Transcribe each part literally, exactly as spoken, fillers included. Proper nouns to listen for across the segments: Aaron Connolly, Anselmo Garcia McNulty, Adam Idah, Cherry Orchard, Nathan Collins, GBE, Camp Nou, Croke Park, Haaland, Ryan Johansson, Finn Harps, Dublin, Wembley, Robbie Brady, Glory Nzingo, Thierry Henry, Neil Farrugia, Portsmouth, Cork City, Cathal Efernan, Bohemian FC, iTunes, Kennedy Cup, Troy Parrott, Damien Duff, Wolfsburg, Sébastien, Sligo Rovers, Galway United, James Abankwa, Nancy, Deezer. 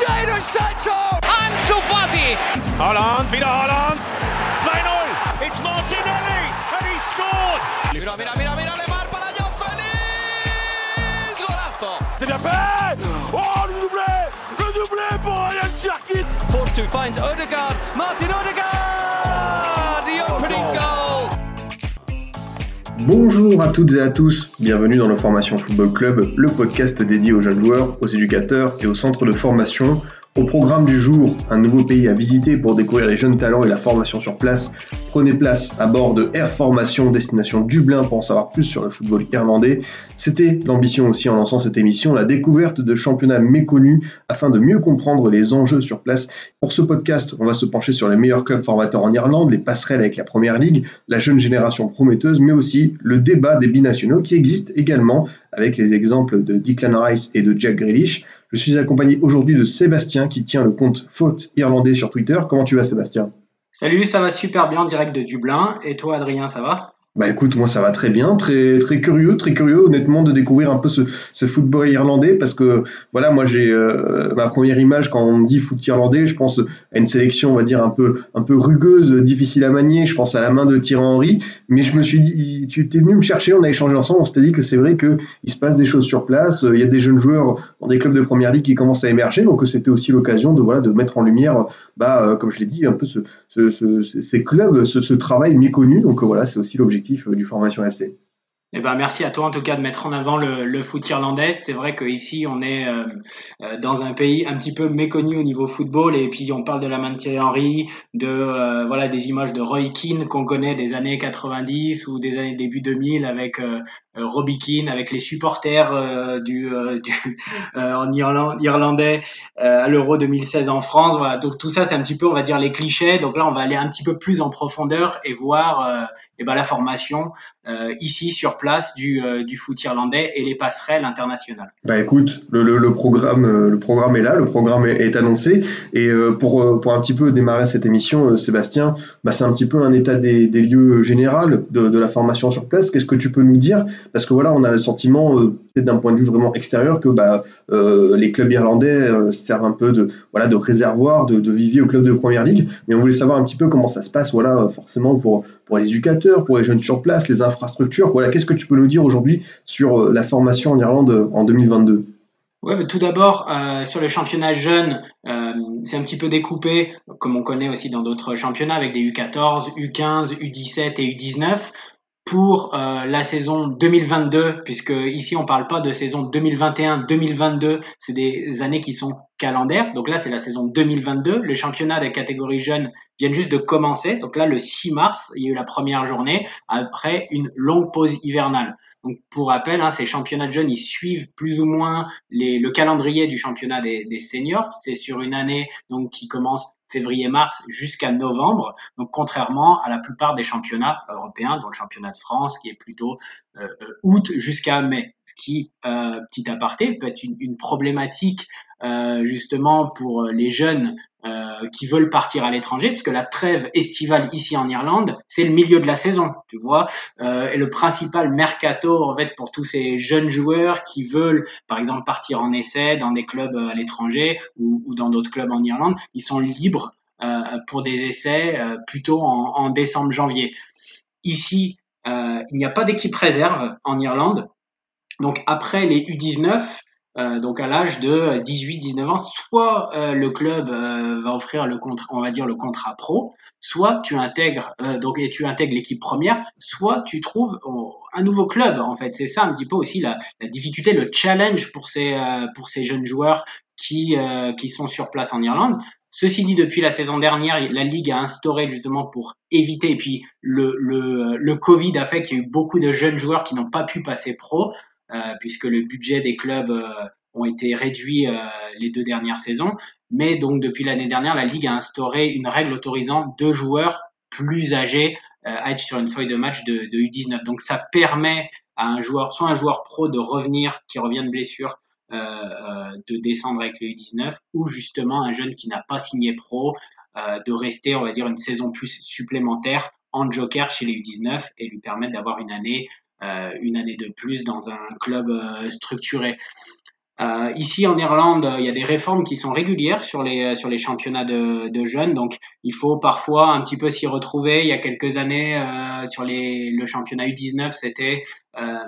Jadon Sancho! Ansu Fati! Haaland, wieder Haaland! two nil! It's Martinelli! And he scored! Mira, mira, mira, mira, Lemar para allá, feliz! Golazo! C'est bien fait! Oh, le doublé! Le doublé pour Ryan Cherkit! four two finds Odegaard! Martin Odegaard! The opening goal! Bonjour à toutes et à tous, bienvenue dans le Formation Football Club, le podcast dédié aux jeunes joueurs, aux éducateurs et aux centres de formation. Au programme du jour, un nouveau pays à visiter pour découvrir les jeunes talents et la formation sur place. Prenez place à bord de Air Formation, destination Dublin, pour en savoir plus sur le football irlandais. C'était l'ambition aussi en lançant cette émission, la découverte de championnats méconnus afin de mieux comprendre les enjeux sur place. Pour ce podcast, on va se pencher sur les meilleurs clubs formateurs en Irlande, les passerelles avec la Première Ligue, la jeune génération prometteuse, mais aussi le débat des binationaux qui existe également avec les exemples de Declan Rice et de Jack Grealish. Je suis accompagné aujourd'hui de Sébastien qui tient le compte Faute Irlandais sur Twitter. Comment tu vas, Sébastien ? Salut, ça va super bien, direct de Dublin. Et toi, Adrien, ça va ? Bah écoute, moi ça va très bien, très très curieux, très curieux honnêtement de découvrir un peu ce, ce football irlandais parce que voilà, moi j'ai euh, ma première image quand on me dit foot irlandais, je pense à une sélection on va dire un peu un peu rugueuse, difficile à manier, je pense à la main de Thierry Henry, mais je me suis dit, tu t'es venu me chercher, on a échangé ensemble, on s'était dit que c'est vrai que il se passe des choses sur place, il y a des jeunes joueurs dans des clubs de première ligue qui commencent à émerger, donc c'était aussi l'occasion de voilà de mettre en lumière, bah euh, comme je l'ai dit, un peu ce, ce, ce, ces clubs, ce, ce travail méconnu, donc euh, voilà c'est aussi l'objectif du Formation F C. Eh ben, merci à toi en tout cas de mettre en avant le, le foot irlandais. C'est vrai qu'ici on est euh, dans un pays un petit peu méconnu au niveau football et puis on parle de la main de Thierry Henry, de, euh, voilà, des images de Roy Keane qu'on connaît des années quatre-vingt-dix ou des années début deux mille avec euh, Robbie Keane, avec les supporters euh, du, euh, du euh, en Irlande, irlandais euh, à l'Euro deux mille seize en France. Voilà. Donc tout ça c'est un petit peu on va dire les clichés. Donc là on va aller un petit peu plus en profondeur et voir euh, eh ben, la formation euh, ici sur place. place du, euh, du foot irlandais et les passerelles internationales. Bah écoute, le, le, le, programme, le programme est là, le programme est, est annoncé et euh, pour, pour un petit peu démarrer cette émission, euh, Sébastien, bah c'est un petit peu un état des, des lieux général de, de la formation sur place. Qu'est-ce que tu peux nous dire ? Parce que voilà, on a le sentiment, euh, peut-être d'un point de vue vraiment extérieur, que bah, euh, les clubs irlandais euh, servent un peu de, voilà, de réservoir, de, de vivier aux clubs de Première Ligue, mais on voulait savoir un petit peu comment ça se passe, voilà, forcément pour, pour les éducateurs, pour les jeunes sur place, les infrastructures, voilà, qu'est-ce que tu peux nous dire aujourd'hui sur la formation en Irlande en deux mille vingt-deux ? Ouais, mais tout d'abord, euh, sur le championnat jeune, euh, c'est un petit peu découpé, comme on connaît aussi dans d'autres championnats, avec des U quatorze, U quinze, U dix-sept et U dix-neuf. Pour euh, la saison deux mille vingt-deux, puisque ici on parle pas de saison deux mille vingt et un deux mille vingt-deux, c'est des années qui sont calendaires. Donc là c'est la saison deux mille vingt-deux. Les championnats des catégories jeunes viennent juste de commencer. Donc là le six mars, il y a eu la première journée après une longue pause hivernale. Donc pour rappel, hein, ces championnats de jeunes, ils suivent plus ou moins les, le calendrier du championnat des, des seniors. C'est sur une année donc qui commence février-mars jusqu'à novembre, donc contrairement à la plupart des championnats européens, dont le championnat de France qui est plutôt euh, août jusqu'à mai, ce qui, euh, petit aparté, peut être une, une problématique euh, justement pour les jeunes euh, qui veulent partir à l'étranger, puisque la trêve estivale ici en Irlande, c'est le milieu de la saison, tu vois, euh, et le principal mercato en fait pour tous ces jeunes joueurs qui veulent par exemple partir en essai dans des clubs à l'étranger ou, ou dans d'autres clubs en Irlande, ils sont libres euh, pour des essais euh, plutôt en, en décembre-janvier. Ici, euh, il n'y a pas d'équipe réserve en Irlande. Donc après les U dix-neuf, euh, donc à l'âge de dix-huit dix-neuf ans, soit euh, le club euh, va offrir le contrat, on va dire le contrat pro, soit tu intègres euh, donc et tu intègres l'équipe première, soit tu trouves oh, un nouveau club en fait. C'est ça un petit peu aussi la, la difficulté, le challenge pour ces euh, pour ces jeunes joueurs qui euh, qui sont sur place en Irlande. Ceci dit, depuis la saison dernière, la Ligue a instauré justement pour éviter, et puis le le le Covid a fait qu'il y a eu beaucoup de jeunes joueurs qui n'ont pas pu passer pro. Euh, puisque le budget des clubs euh, ont été réduits euh, les deux dernières saisons. Mais donc, depuis l'année dernière, la Ligue a instauré une règle autorisant deux joueurs plus âgés euh, à être sur une feuille de match de, de U dix-neuf. Donc, ça permet à un joueur, soit un joueur pro de revenir, qui revient de blessure, euh, euh, de descendre avec le U dix-neuf, ou justement un jeune qui n'a pas signé pro, euh, de rester, on va dire, une saison plus supplémentaire en joker chez les U dix-neuf et lui permettre d'avoir une année Euh, une année de plus dans un club euh, structuré. Euh, ici en Irlande, il y a des réformes qui sont régulières sur les sur les championnats de, de jeunes, donc il faut parfois un petit peu s'y retrouver. Il y a quelques années, euh, sur les le championnat U dix-neuf, c'était euh,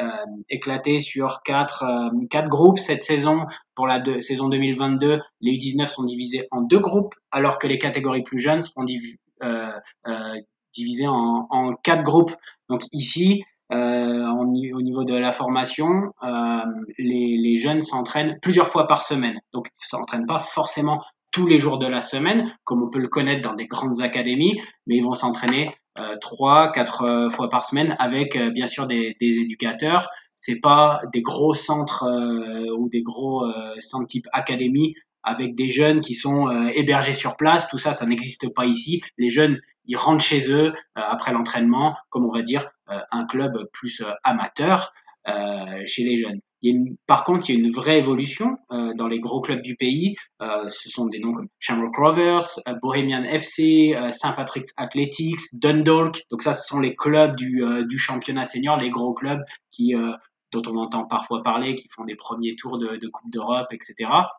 euh, éclaté sur quatre euh, quatre groupes. Cette saison, pour la de, saison deux mille vingt-deux, les U dix-neuf sont divisés en deux groupes, alors que les catégories plus jeunes sont div, euh, euh, divisées en, en quatre groupes. Donc ici, Euh, en, au niveau de la formation, euh, les, les jeunes s'entraînent plusieurs fois par semaine. Donc, ils s'entraînent pas forcément tous les jours de la semaine, comme on peut le connaître dans des grandes académies, mais ils vont s'entraîner euh, trois, quatre euh, fois par semaine avec, euh, bien sûr, des, des éducateurs. C'est pas des gros centres euh, ou des gros euh, centres type académie avec des jeunes qui sont euh, hébergés sur place. Tout ça, ça n'existe pas ici. Les jeunes, ils rentrent chez eux euh, après l'entraînement, comme on va dire euh, un club plus euh, amateur euh, chez les jeunes. Il y a une, par contre, il y a une vraie évolution euh, dans les gros clubs du pays. Euh, ce sont des noms comme Shamrock Rovers, euh, Bohemian F C, euh, Saint Patrick's Athletic, Dundalk. Donc ça, ce sont les clubs du, euh, du championnat senior, les gros clubs qui, euh, dont on entend parfois parler, qui font des premiers tours de, de Coupe d'Europe, et cetera.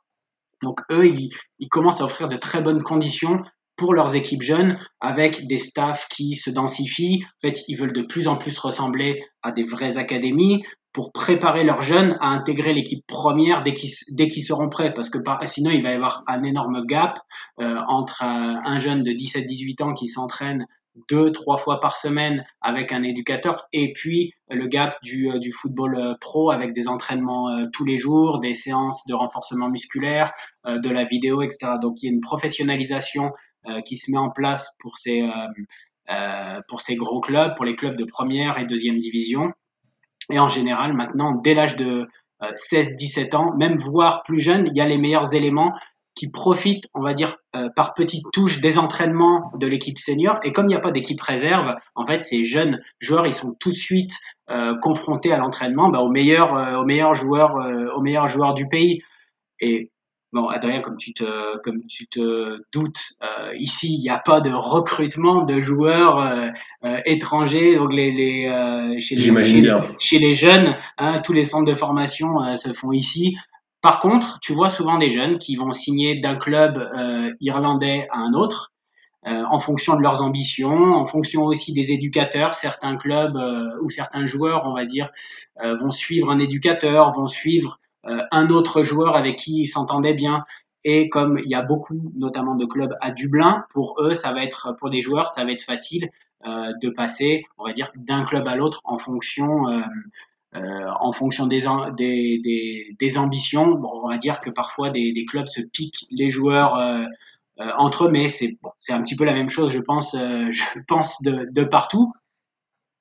Donc eux, ils, ils commencent à offrir de très bonnes conditions pour leurs équipes jeunes, avec des staffs qui se densifient. En fait, ils veulent de plus en plus ressembler à des vraies académies pour préparer leurs jeunes à intégrer l'équipe première dès qu'ils, dès qu'ils seront prêts, parce que par, sinon, il va y avoir un énorme gap euh, entre euh, un jeune de dix-sept dix-huit ans qui s'entraîne deux, trois fois par semaine avec un éducateur, et puis le gap du, du football pro avec des entraînements euh, tous les jours, des séances de renforcement musculaire, euh, de la vidéo, et cetera. Donc, il y a une professionnalisation euh, qui se met en place pour ces, euh, euh, pour ces gros clubs, pour les clubs de première et deuxième division. Et en général, maintenant, dès l'âge de euh, seize dix-sept ans, même voire plus jeune, il y a les meilleurs éléments qui profitent, on va dire, euh, par petites touches des entraînements de l'équipe senior. Et comme il n'y a pas d'équipe réserve, en fait, ces jeunes joueurs, ils sont tout de suite euh, confrontés à l'entraînement, bah, aux meilleurs, euh, aux meilleurs joueurs, euh, aux meilleurs joueurs du pays. Et bon, Adrien, comme tu te, comme tu te doutes, euh, ici, il n'y a pas de recrutement de joueurs euh, euh, étrangers. Donc, les, les, euh, chez, les, chez, les chez les jeunes, hein, tous les centres de formation euh, se font ici. Par contre, tu vois souvent des jeunes qui vont signer d'un club euh, irlandais à un autre, euh, en fonction de leurs ambitions, en fonction aussi des éducateurs. Certains clubs euh, ou certains joueurs, on va dire, euh, vont suivre un éducateur, vont suivre euh, un autre joueur avec qui ils s'entendaient bien. Et comme il y a beaucoup, notamment de clubs à Dublin, pour eux, ça va être, pour des joueurs, ça va être facile euh, de passer, on va dire, d'un club à l'autre en fonction. Euh, Euh, en fonction des, des, des, des ambitions. Bon, on va dire que parfois des, des clubs se piquent les joueurs euh, euh, entre eux, mais c'est, bon, c'est un petit peu la même chose, je pense, euh, je pense de, de partout.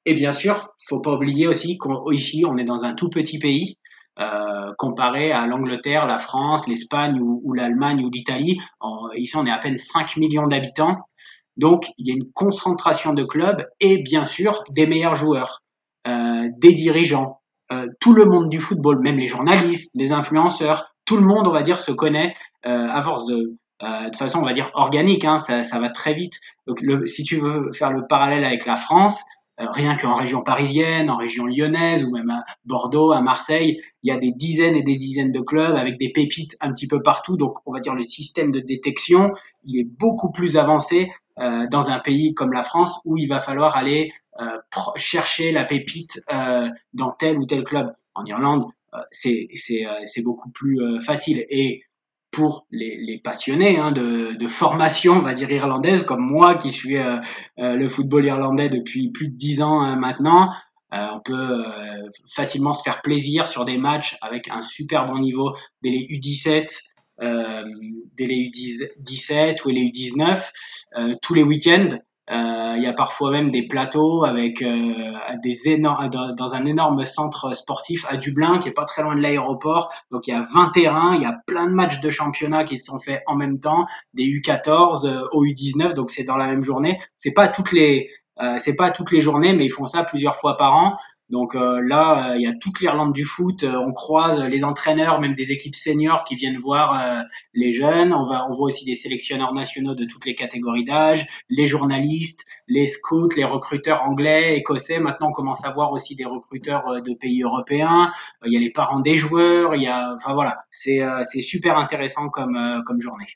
Et bien sûr, faut pas oublier aussi qu'ici, on est dans un tout petit pays, euh, comparé à l'Angleterre, la France, l'Espagne ou, ou l'Allemagne ou l'Italie. En, ici, on est à peine cinq millions d'habitants. Donc, il y a une concentration de clubs et bien sûr, des meilleurs joueurs. Euh, des dirigeants, euh, tout le monde du football, même les journalistes, les influenceurs, tout le monde, on va dire, se connaît euh, à force de, euh, de façon, on va dire, organique. Hein, ça, ça va très vite. Donc, le, si tu veux faire le parallèle avec la France, euh, rien qu'en région parisienne, en région lyonnaise ou même à Bordeaux, à Marseille, il y a des dizaines et des dizaines de clubs avec des pépites un petit peu partout. Donc, on va dire, le système de détection, il est beaucoup plus avancé euh, dans un pays comme la France où il va falloir aller Euh, chercher la pépite euh, dans tel ou tel club. En Irlande, euh, c'est, c'est, euh, c'est beaucoup plus euh, facile. Et pour les, les passionnés hein, de, de formation, on va dire irlandaise, comme moi qui suis euh, euh, le football irlandais depuis plus de dix ans euh, maintenant, euh, on peut euh, facilement se faire plaisir sur des matchs avec un super bon niveau dès les U dix-sept, euh, dès les U dix-sept ou les U dix-neuf, euh, tous les week-ends. Euh, il y a parfois même des plateaux avec euh, des énormes dans, dans un énorme centre sportif à Dublin qui est pas très loin de l'aéroport. Donc il y a vingt terrains, il y a plein de matchs de championnat qui se sont faits en même temps, des U quatorze euh, au U dix-neuf. Donc c'est dans la même journée. C'est pas toutes les euh, c'est pas toutes les journées, mais ils font ça plusieurs fois par an. Donc euh, là, il euh, y a toute l'Irlande du foot. Euh, on croise les entraîneurs, même des équipes seniors qui viennent voir euh, les jeunes. On, va, on voit aussi des sélectionneurs nationaux de toutes les catégories d'âge, les journalistes, les scouts, les recruteurs anglais, écossais. Maintenant, on commence à voir aussi des recruteurs euh, de pays européens. Il euh, y a les parents des joueurs. Il y a, enfin voilà, c'est euh, c'est super intéressant comme euh, comme journée.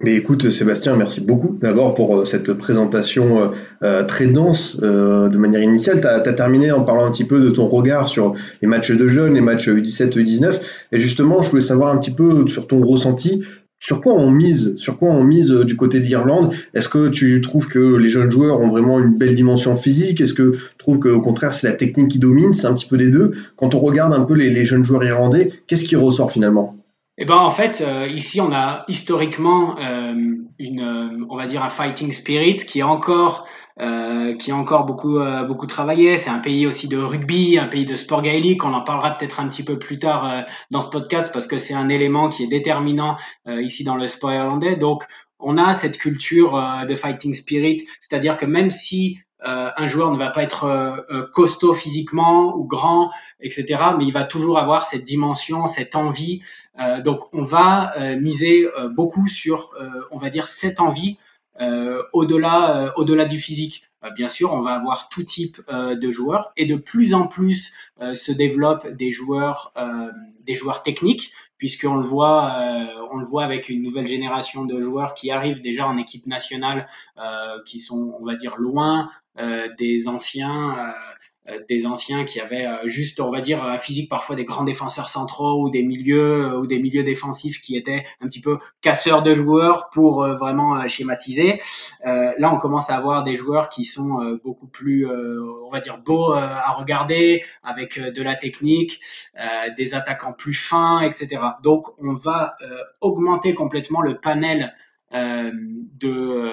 Mais écoute Sébastien, merci beaucoup d'abord pour cette présentation euh, très dense euh, de manière initiale. Tu as terminé en parlant un petit peu de ton regard sur les matchs de jeunes, les matchs U dix-sept, U dix-neuf. Et justement, je voulais savoir un petit peu sur ton ressenti. Sur quoi on mise, sur quoi on mise du côté de l'Irlande? Est-ce que tu trouves que les jeunes joueurs ont vraiment une belle dimension physique? Est-ce que tu trouves qu'au contraire, c'est la technique qui domine? C'est un petit peu des deux. Quand on regarde un peu les, les jeunes joueurs irlandais, qu'est-ce qui ressort finalement? Eh ben en fait euh, ici on a historiquement euh, une euh, on va dire un fighting spirit qui est encore euh, qui est encore beaucoup euh, beaucoup travaillé. C'est un pays aussi de rugby, un pays de sport gaélique. On en parlera peut-être un petit peu plus tard euh, dans ce podcast parce que c'est un élément qui est déterminant euh, ici dans le sport irlandais. Donc on a cette culture euh, de fighting spirit, c'est-à-dire que même si Euh, un joueur ne va pas être euh, costaud physiquement ou grand, et cetera, mais il va toujours avoir cette dimension, cette envie. Euh, donc, on va euh, miser euh, beaucoup sur, euh, on va dire, cette envie euh, au-delà, euh, au-delà du physique. Euh, bien sûr, on va avoir tout type euh, de joueurs et de plus en plus euh, se développent des joueurs, euh, des joueurs techniques, puisqu'on le voit, euh, on le voit avec une nouvelle génération de joueurs qui arrivent déjà en équipe nationale, euh, qui sont, on va dire, loin euh, des anciens, euh, des anciens qui avaient euh, juste, on va dire, un physique parfois des grands défenseurs centraux ou des milieux euh, ou des milieux défensifs qui étaient un petit peu casseurs de joueurs pour euh, vraiment euh, schématiser. Euh, là, on commence à avoir des joueurs qui sont euh, beaucoup plus, euh, on va dire, beaux euh, à regarder, avec euh, de la technique, euh, des attaquants plus fins, et cetera. Donc, on va euh, augmenter complètement le panel euh, de,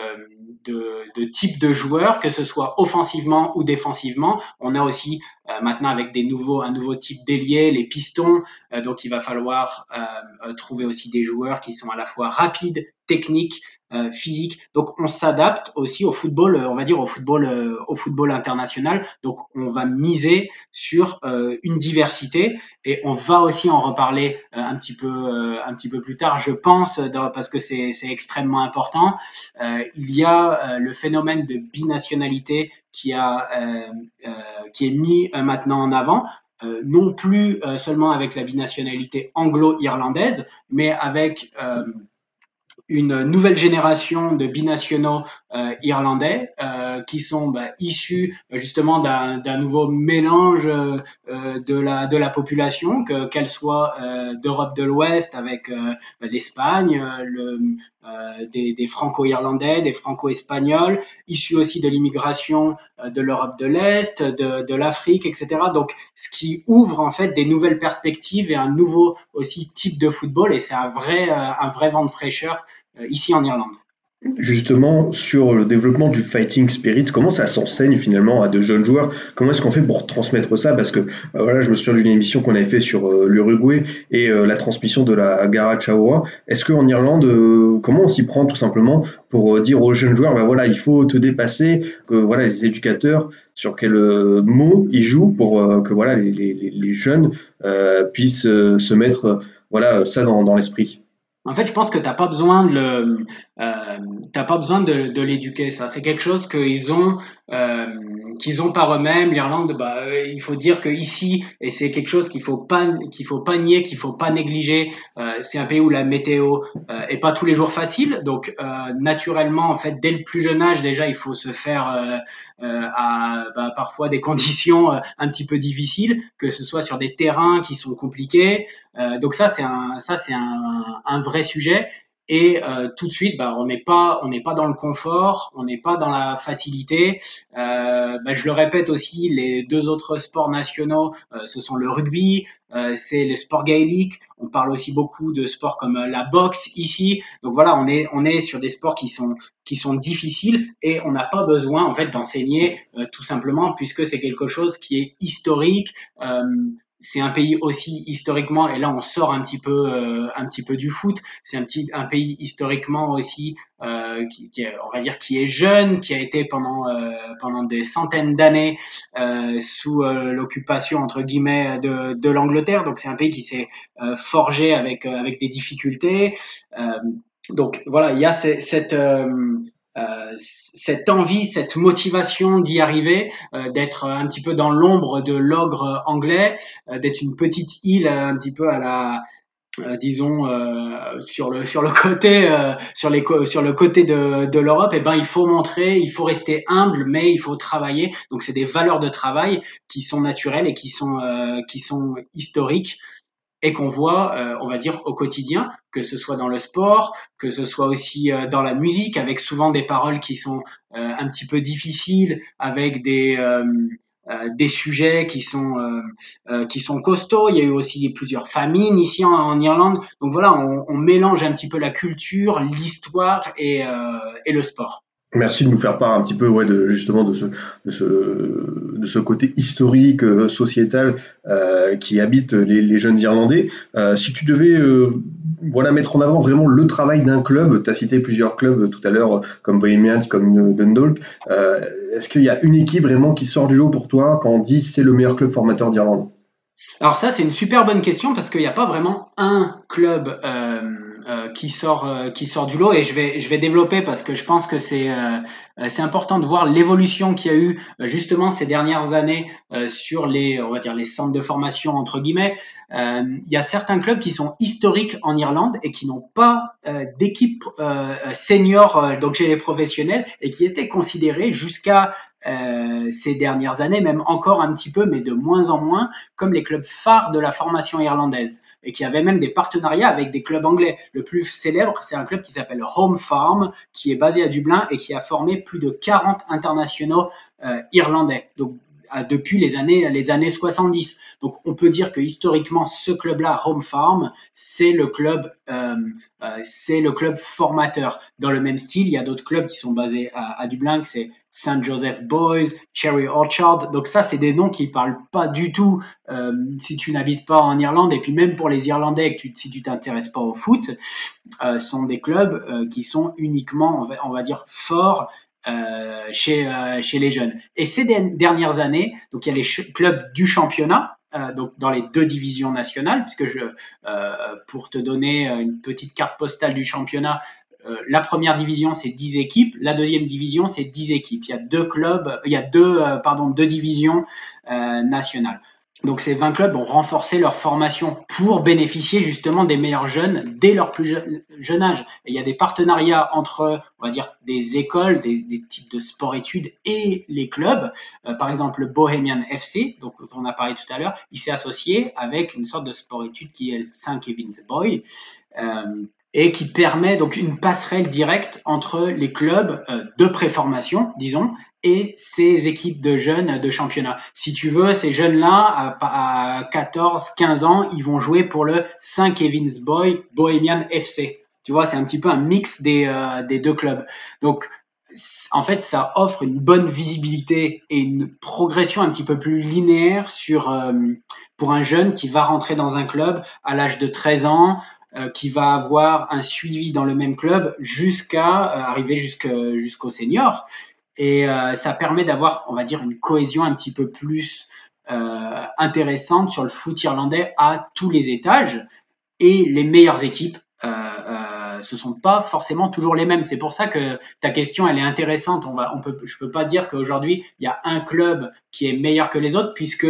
de, de types de joueurs, que ce soit offensivement ou défensivement. On a aussi euh, maintenant avec des nouveaux, un nouveau type d'ailier, les pistons. Euh, donc, il va falloir euh, trouver aussi des joueurs qui sont à la fois rapides, techniques, euh, physiques. Donc, on s'adapte aussi au football, on va dire au football, euh, au football international. Donc, on va miser sur euh, une diversité et on va aussi en reparler euh, un petit peu, euh, un petit peu plus tard, je pense, dans, parce que c'est, c'est extrêmement important. Euh, il y a euh, le phénomène de binationalité qui a, euh, euh, qui est mis euh, maintenant en avant. Euh, non plus euh, seulement avec la binationalité anglo-irlandaise, mais avec euh, une nouvelle génération de binationaux euh, irlandais euh, qui sont bah, issus justement d'un, d'un nouveau mélange euh, de la de la population, que qu'elle soit euh, d'Europe de l'Ouest avec euh, bah, l'Espagne, euh, le, euh, des, des franco-irlandais, des franco-espagnols, issus aussi de l'immigration euh, de l'Europe de l'Est, de, de l'Afrique, et cetera. Donc, ce qui ouvre en fait des nouvelles perspectives et un nouveau aussi type de football, et c'est un vrai euh, un vrai vent de fraîcheur ici en Irlande. Justement, sur le développement du fighting spirit, comment ça s'enseigne finalement à de jeunes joueurs? Comment est-ce qu'on fait pour transmettre ça? Parce que euh, voilà, je me souviens d'une émission qu'on avait fait sur euh, l'Uruguay et euh, la transmission de la Garachaoua. Est-ce qu'en Irlande, euh, comment on s'y prend tout simplement pour euh, dire aux jeunes joueurs, bah voilà, il faut te dépasser, que voilà, les éducateurs, sur quels euh, mots ils jouent pour euh, que voilà, les, les, les jeunes euh, puissent euh, se mettre euh, voilà, ça dans, dans l'esprit? En fait, je pense que t'as pas besoin de le, euh, t'as pas besoin de, de l'éduquer. Ça, c'est quelque chose qu'ils ont, euh, qu'ils ont par eux-mêmes. L'Irlande, bah, il faut dire que ici, et c'est quelque chose qu'il faut pas, qu'il faut pas nier, qu'il faut pas négliger. Euh, c'est un pays où la météo euh, est pas tous les jours facile. Donc, euh, naturellement, en fait, dès le plus jeune âge, déjà, il faut se faire euh, euh, à bah, parfois des conditions euh, un petit peu difficiles, que ce soit sur des terrains qui sont compliqués. Euh, donc ça, c'est un, ça, c'est un, un vrai vrai sujet et euh, tout de suite bah on n'est pas on n'est pas dans le confort, on n'est pas dans la facilité. Euh, bah, je le répète aussi, les deux autres sports nationaux euh, ce sont le rugby, euh, c'est le sport gaélique. On parle aussi beaucoup de sports comme euh, la boxe ici. Donc voilà, on est on est sur des sports qui sont qui sont difficiles et on n'a pas besoin en fait d'enseigner euh, tout simplement, puisque c'est quelque chose qui est historique. Euh, c'est un pays aussi historiquement, et là on sort un petit peu, euh, un petit peu du foot. C'est un petit, un pays historiquement aussi, euh, qui, qui, on va dire, qui est jeune, qui a été pendant, euh, pendant des centaines d'années euh, sous euh, l'occupation entre guillemets de, de l'Angleterre. Donc c'est un pays qui s'est euh, forgé avec, euh, avec des difficultés. Euh, donc voilà, il y a cette, cette euh, Euh, cette envie, cette motivation d'y arriver, euh, d'être un petit peu dans l'ombre de l'ogre anglais, euh, d'être une petite île euh, un petit peu à la, euh, disons euh, sur le sur le côté euh, sur les sur le côté de de l'Europe. Et ben il faut montrer, il faut rester humble, mais il faut travailler. Donc c'est des valeurs de travail qui sont naturelles et qui sont euh, qui sont historiques. Et qu'on voit, euh, on va dire, au quotidien, que ce soit dans le sport, que ce soit aussi euh, dans la musique, avec souvent des paroles qui sont euh, un petit peu difficiles, avec des euh, euh, des sujets qui sont euh, euh, qui sont costauds. Il y a eu aussi plusieurs famines ici en, en Irlande. Donc voilà, on, on mélange un petit peu la culture, l'histoire et euh, et le sport. Merci de nous faire part un petit peu, ouais, de justement de ce de ce de ce côté historique, euh, sociétal, euh, qui habite les, les jeunes Irlandais. Euh, si tu devais euh, voilà mettre en avant vraiment le travail d'un club, tu as cité plusieurs clubs tout à l'heure comme Bohemians, comme Dundalk. Euh, est-ce qu'il y a une équipe vraiment qui sort du lot pour toi quand on dit c'est le meilleur club formateur d'Irlande? Alors ça c'est une super bonne question parce qu'il n'y a pas vraiment un club euh... Euh, qui sort euh, qui sort du lot, et je vais je vais développer parce que je pense que c'est euh, c'est important de voir l'évolution qu'il y a eu euh, justement ces dernières années euh, sur les, on va dire, les centres de formation entre guillemets. Euh, il y a certains clubs qui sont historiques en Irlande et qui n'ont pas euh, d'équipe euh, senior euh, donc chez les professionnels, et qui étaient considérés jusqu'à Euh, ces dernières années, même encore un petit peu, mais de moins en moins, comme les clubs phares de la formation irlandaise, et qui avaient même des partenariats avec des clubs anglais. Le plus célèbre, c'est un club qui s'appelle Home Farm, qui est basé à Dublin et qui a formé plus de quarante internationaux euh, irlandais, donc à, depuis les années les années soixante-dix. Donc on peut dire que historiquement, ce club-là, Home Farm, c'est le club euh, euh, c'est le club formateur. Dans le même style, il y a d'autres clubs qui sont basés à, à Dublin, que c'est Saint Joseph Boys, Cherry Orchard. Donc ça, c'est des noms qui parlent pas du tout euh, si tu n'habites pas en Irlande. Et puis même pour les Irlandais, que tu, si tu t'intéresses pas au foot, euh, sont des clubs euh, qui sont uniquement, on va, on va dire, forts euh, chez euh, chez les jeunes. Et ces de- dernières années, donc il y a les ch- clubs du championnat. Euh, donc dans les deux divisions nationales, puisque je, euh, pour te donner une petite carte postale du championnat, euh, la première division c'est dix équipes, la deuxième division c'est dix équipes. Il y a deux clubs, il y a deux, euh, pardon, deux divisions euh, nationales. Donc ces vingt clubs ont renforcé leur formation pour bénéficier justement des meilleurs jeunes dès leur plus jeune, jeune âge. Et il y a des partenariats entre, on va dire, des écoles, des, des types de sport-études et les clubs. Euh, par exemple, le Bohemian F C, donc dont on a parlé tout à l'heure, il s'est associé avec une sorte de sport-étude qui est le Saint Kevin's Boy. Euh, et qui permet donc une passerelle directe entre les clubs de préformation, disons, et ces équipes de jeunes de championnat. Si tu veux, ces jeunes-là, à quatorze, quinze ans, ils vont jouer pour le Saint Kevin's Boy Bohemian F C. Tu vois, c'est un petit peu un mix des, euh, des deux clubs. Donc, en fait, ça offre une bonne visibilité et une progression un petit peu plus linéaire sur euh, pour un jeune qui va rentrer dans un club à l'âge de treize ans, Euh, qui va avoir un suivi dans le même club jusqu'à euh, arriver jusqu'au, jusqu'au senior. Et euh, ça permet d'avoir, on va dire, une cohésion un petit peu plus euh, intéressante sur le foot irlandais à tous les étages. Et les meilleures équipes, euh, euh, ce sont pas forcément toujours les mêmes. C'est pour ça que ta question, elle est intéressante. On va, on peut, je peux pas dire qu'aujourd'hui, il y a un club qui est meilleur que les autres, puisque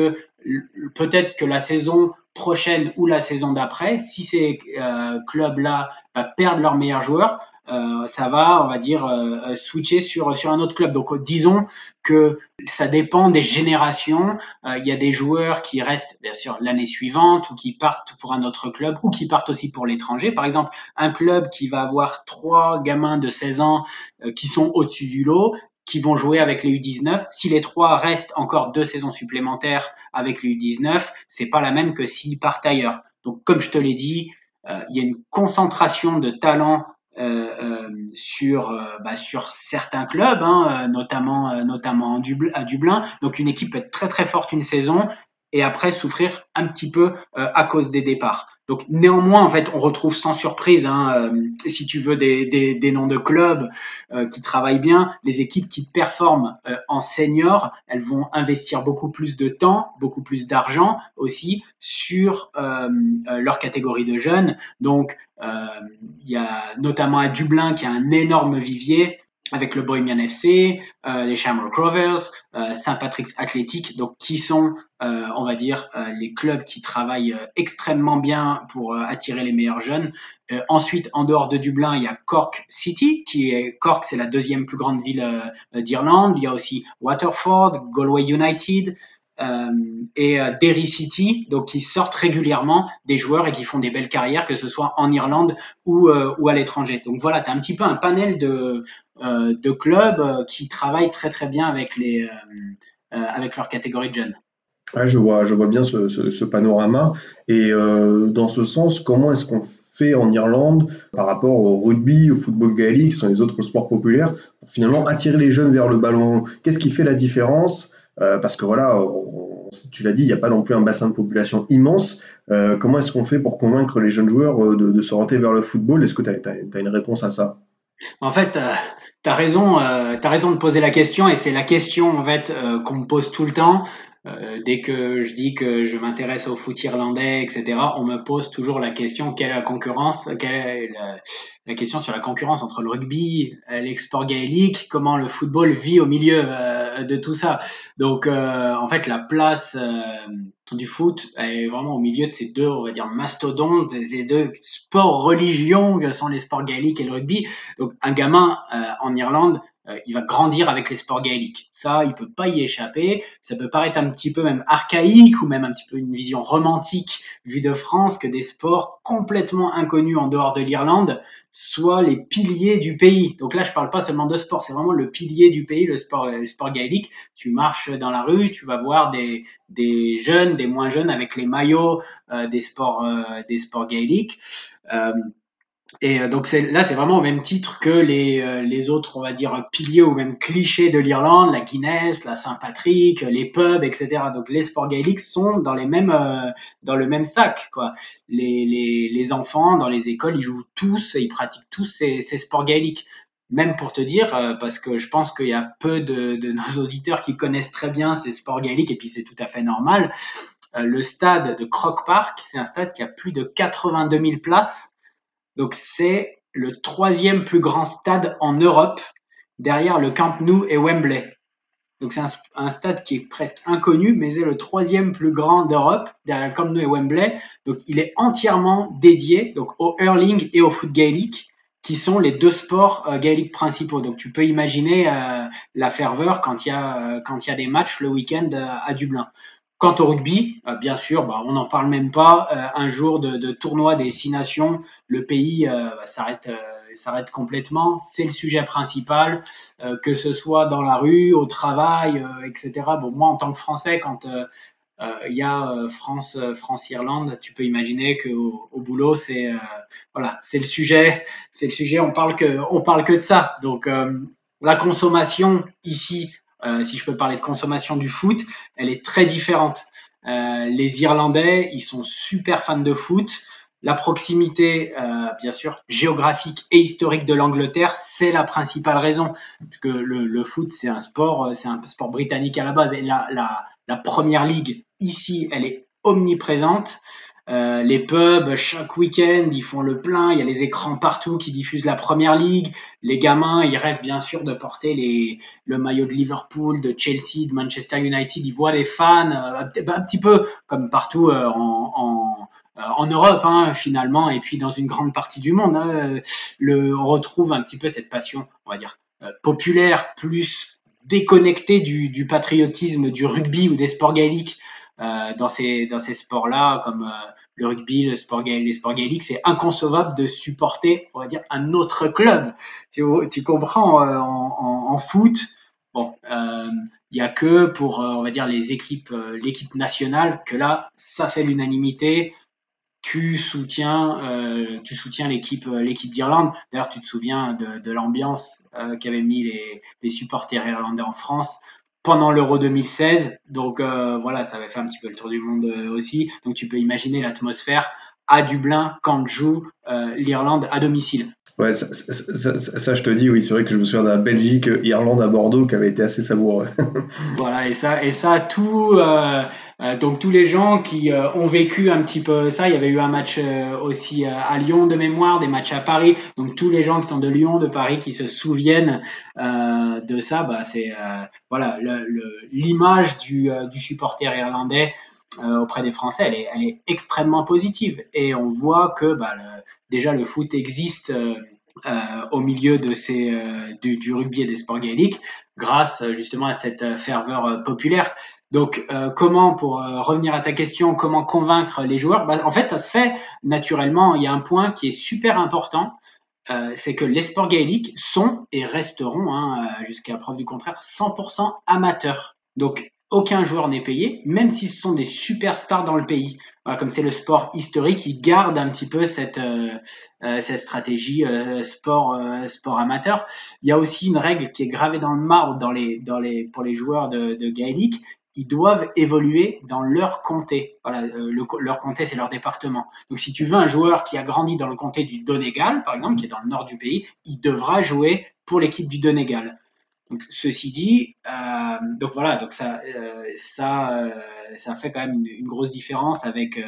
peut-être que la saison prochaine ou la saison d'après, si ces euh, clubs-là bah, perdent leurs meilleurs joueurs, euh, ça va, on va dire, euh, switcher sur sur un autre club. Donc disons que ça dépend des générations. Il euh, y a des joueurs qui restent bien sûr l'année suivante, ou qui partent pour un autre club, ou qui partent aussi pour l'étranger. Par exemple, un club qui va avoir trois gamins de seize ans euh, qui sont au-dessus du lot, qui vont jouer avec les U dix-neuf. Si les trois restent encore deux saisons supplémentaires avec les U dix-neuf, c'est pas la même que s'ils partent ailleurs. Donc, comme je te l'ai dit, euh, il y a une concentration de talents euh, euh, sur euh, bah, sur certains clubs, hein, euh, notamment euh, notamment en Dubl- à Dublin. Donc, une équipe peut être très très forte une saison et après souffrir un petit peu euh, à cause des départs. Donc néanmoins, en fait, on retrouve sans surprise, hein, euh, si tu veux, des, des, des noms de clubs euh, qui travaillent bien. Les équipes qui performent euh, en senior, elles vont investir beaucoup plus de temps, beaucoup plus d'argent aussi sur euh, leur catégorie de jeunes. Donc il euh, y a notamment à Dublin qui a un énorme vivier, avec le Bohemian F C, euh, les Shamrock Rovers, euh, Saint Patrick's Athletic, donc qui sont, euh, on va dire, euh, les clubs qui travaillent euh, extrêmement bien pour euh, attirer les meilleurs jeunes. Euh, ensuite, en dehors de Dublin, il y a Cork City, qui est Cork, c'est la deuxième plus grande ville euh, d'Irlande. Il y a aussi Waterford, Galway United euh, et euh, Derry City, donc qui sortent régulièrement des joueurs et qui font des belles carrières, que ce soit en Irlande ou euh, ou à l'étranger. Donc voilà, t'as un petit peu un panel de Euh, de clubs euh, qui travaillent très très bien avec les euh, euh, avec leur catégorie de jeunes. Ouais, je vois, je vois bien ce, ce, ce panorama. Et euh, dans ce sens, comment est-ce qu'on fait en Irlande par rapport au rugby, au football gaélique, qui sont les autres sports populaires, pour finalement attirer les jeunes vers le ballon? Qu'est-ce qui fait la différence? euh, Parce que voilà, on, tu l'as dit, il n'y a pas non plus un bassin de population immense. Euh, comment est-ce qu'on fait pour convaincre les jeunes joueurs de, de s'orienter vers le football? Est-ce que tu as une réponse à ça? En fait, euh, t'as raison, euh, t'as raison de poser la question, et c'est la question en fait euh, qu'on me pose tout le temps. Euh, dès que je dis que je m'intéresse au foot irlandais, et cetera, on me pose toujours la question, quelle est la concurrence, quelle est la, la question sur la concurrence entre le rugby, l'export gaélique, comment le football vit au milieu euh, de tout ça. Donc, euh, en fait, la place euh, du foot est vraiment au milieu de ces deux, on va dire, mastodontes, les deux sports religions que sont les sports gaéliques et le rugby. Donc, un gamin euh, en Irlande, Euh, il va grandir avec les sports gaéliques. Ça, il peut pas y échapper. Ça peut paraître un petit peu même archaïque ou même un petit peu une vision romantique vue de France que des sports complètement inconnus en dehors de l'Irlande soient les piliers du pays. Donc là, je parle pas seulement de sport, c'est vraiment le pilier du pays, le sport, le sport gaélique. Tu marches dans la rue, tu vas voir des, des jeunes, des moins jeunes avec les maillots euh, des sports, euh, des sports gaéliques. Euh, Et donc c'est, là, c'est vraiment au même titre que les, les autres, on va dire, piliers ou même clichés de l'Irlande, la Guinness, la Saint Patrick, les pubs, et cetera. Donc les sports gaéliques sont dans les mêmes, euh, dans le même sac, quoi. Les, les, les enfants dans les écoles, ils jouent tous, ils pratiquent tous ces, ces sports gaéliques. Même pour te dire, parce que je pense qu'il y a peu de, de nos auditeurs qui connaissent très bien ces sports gaéliques, et puis c'est tout à fait normal. Le stade de Croke Park, c'est un stade qui a plus de quatre-vingt-deux mille places. Donc, c'est le troisième plus grand stade en Europe, derrière le Camp Nou et Wembley. Donc, c'est un, un stade qui est presque inconnu, mais c'est le troisième plus grand d'Europe, derrière le Camp Nou et Wembley. Donc, il est entièrement dédié donc, au hurling et au foot gaélique, qui sont les deux sports euh, gaéliques principaux. Donc, tu peux imaginer euh, la ferveur quand il y a, euh, quand il y a des matchs le week-end euh, à Dublin. Quant au rugby, euh, bien sûr, bah, on n'en parle même pas. Euh, un jour de, de tournoi des six nations, le pays euh, s'arrête, euh, s'arrête complètement. C'est le sujet principal, euh, que ce soit dans la rue, au travail, euh, et cetera. Bon, moi, en tant que Français, quand il euh, euh, y a euh, France, euh, France-Irlande, tu peux imaginer qu'au au boulot, c'est euh, voilà, c'est le sujet. C'est le sujet. On parle que, on parle que de ça. Donc, euh, la consommation ici. Euh, si je peux parler de consommation du foot, elle est très différente. Euh, les Irlandais, ils sont super fans de foot. La proximité, euh, bien sûr, géographique et historique de l'Angleterre, c'est la principale raison. Parce que le, le foot, c'est un sport, c'est un sport britannique à la base. Et la, la, la première ligue, ici, elle est omniprésente. Euh, les pubs, chaque week-end, ils font le plein. Il y a les écrans partout qui diffusent la première ligue. Les gamins, ils rêvent bien sûr de porter les, le maillot de Liverpool, de Chelsea, de Manchester United. Ils voient les fans, euh, un petit peu comme partout euh, en, en, euh, en Europe, hein, finalement, et puis dans une grande partie du monde. Hein, le, on retrouve un petit peu cette passion, on va dire, euh, populaire, plus déconnectée du, du patriotisme, du rugby ou des sports gaéliques. Euh, dans ces dans ces sports-là, comme euh, le rugby, le sport gaélique, les sports gaéliques, c'est inconcevable de supporter, on va dire, un autre club. Tu, tu comprends, euh, en, en, en foot, bon, euh, il y a que pour, euh, on va dire, les équipes, euh, l'équipe nationale, que là, ça fait l'unanimité. Tu soutiens, euh, tu soutiens l'équipe, euh, l'équipe d'Irlande. D'ailleurs, tu te souviens de, de l'ambiance euh, qu'avaient mis les, les supporters irlandais en France. pendant l'Euro deux mille seize. Donc euh, voilà, ça avait fait un petit peu le tour du monde euh, aussi. Donc tu peux imaginer l'atmosphère à Dublin quand joue euh, l'Irlande à domicile. Ouais, ça, ça, ça, ça, ça je te dis, oui, c'est vrai que je me souviens de la Belgique, Irlande à Bordeaux qui avait été assez savoureux. Voilà, et ça, et ça tout, euh, euh, donc tous les gens qui euh, ont vécu un petit peu ça, il y avait eu un match euh, aussi euh, à Lyon de mémoire, des matchs à Paris, donc tous les gens qui sont de Lyon, de Paris, qui se souviennent euh, de ça, bah, c'est euh, voilà, le, le, l'image du, euh, du supporter irlandais Euh, auprès des Français, elle est, elle est extrêmement positive, et on voit que bah, le, déjà le foot existe euh, euh, au milieu de ces, euh, du, du rugby et des sports gaéliques grâce justement à cette ferveur euh, populaire. Donc euh, comment, pour euh, revenir à ta question, comment convaincre les joueurs, bah, en fait ça se fait naturellement. Il y a un point qui est super important, euh, c'est que les sports gaéliques sont et resteront, hein, jusqu'à preuve du contraire, cent pour cent amateurs. Donc aucun joueur n'est payé, même si ce sont des superstars dans le pays. Voilà, comme c'est le sport historique, ils gardent un petit peu cette, euh, cette stratégie euh, sport, euh, sport amateur. Il y a aussi une règle qui est gravée dans le marbre dans les, dans les, pour les joueurs de, de gaélique. Ils doivent évoluer dans leur comté. Voilà, euh, le, leur comté, c'est leur département. Donc, si tu veux un joueur qui a grandi dans le comté du Donegal, par exemple, qui est dans le nord du pays, il devra jouer pour l'équipe du Donegal. Donc, ceci dit, euh, donc voilà, donc ça, euh, ça, euh, ça fait quand même une, une grosse différence avec euh,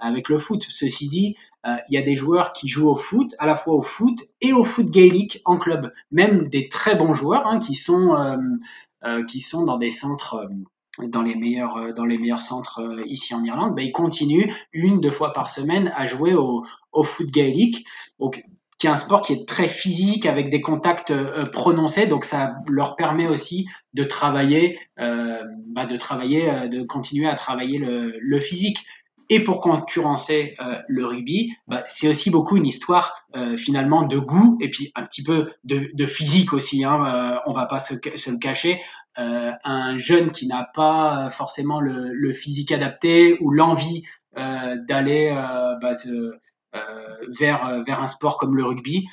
avec le foot. Ceci dit, il euh, y a des joueurs qui jouent au foot, à la fois au foot et au foot gaélique en club, même des très bons joueurs, hein, qui sont euh, euh, qui sont dans des centres, dans les meilleurs dans les meilleurs centres ici en Irlande. Ben ils continuent une deux fois par semaine à jouer au au foot gaélique. Donc qui est un sport qui est très physique, avec des contacts euh, prononcés, donc ça leur permet aussi de travailler, euh, bah de travailler, euh, de continuer à travailler le, le physique. Et pour concurrencer euh, le rugby, bah, c'est aussi beaucoup une histoire euh, finalement de goût, et puis un petit peu de, de physique aussi. Hein, euh, on va pas se, se le cacher. Euh, un jeune qui n'a pas forcément le, le physique adapté ou l'envie euh, d'aller euh, bah, se, Euh, vers, vers un sport comme le rugby.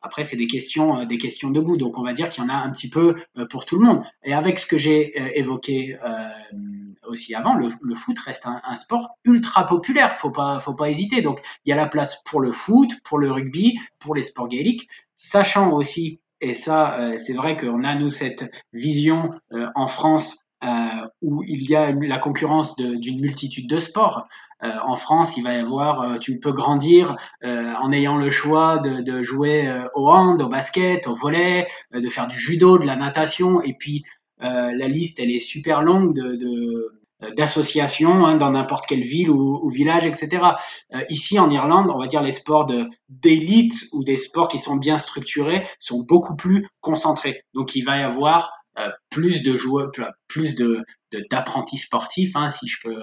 Après, c'est des questions, euh, des questions de goût. Donc, on va dire qu'il y en a un petit peu euh, pour tout le monde. Et avec ce que j'ai euh, évoqué euh, aussi avant, le, le foot reste un, un sport ultra populaire. Faut pas, faut pas hésiter. Donc, il y a la place pour le foot, pour le rugby, pour les sports gaéliques, sachant aussi, et ça, euh, c'est vrai qu'on a, nous, cette vision euh, en France, Euh, où il y a la concurrence de, d'une multitude de sports. Euh, en France, il va y avoir, euh, tu peux grandir euh, en ayant le choix de, de jouer euh, au hand, au basket, au volley, euh, de faire du judo, de la natation, et puis euh, la liste, elle est super longue de, de d'associations, hein, dans n'importe quelle ville ou, ou village, et cetera. Euh, ici, en Irlande, on va dire les sports de, d'élite ou des sports qui sont bien structurés sont beaucoup plus concentrés. Donc, il va y avoir Euh, plus de joueurs, plus de, de d'apprentis sportifs, hein, si je peux